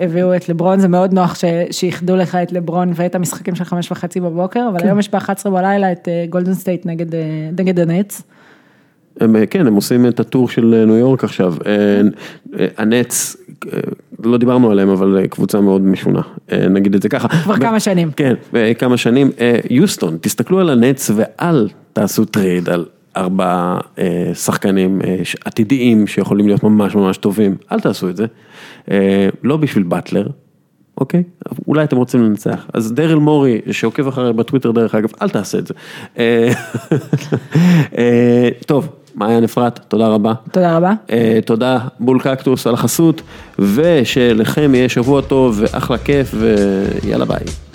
הביאו את לברון, זה מאוד נוח שיחדו לך את לברון ואת המשחקים של חמש וחצי בבוקר, אבל היום יש ב-אחת עשרה בלילה את גולדן סטייט נגד הנץ. כן, הם עושים את הטור של ניו יורק עכשיו. הנץ, לא דיברנו עליהם, אבל קבוצה מאוד משונה. נגיד את זה ככה. כבר כמה שנים. כן, כמה שנים. יוסטון, תסתכלו על הנץ ואל תעשו טרייד על ארבעה שחקנים עתידיים שיכולים להיות ממש ממש טובים. אל תעשו את זה. לא בשביל בטלר. אוקיי? אולי אתם רוצים לנצח. אז דרל מורי, שעוקב אחרי בטוויטר דרך אגב, אל תעשה את זה. טוב. מעיין אפרת, תודה רבה. תודה רבה. תודה בול קקטוס על החסות, ושלכם יהיה שבוע טוב ואחלה כיף, ויאללה ביי.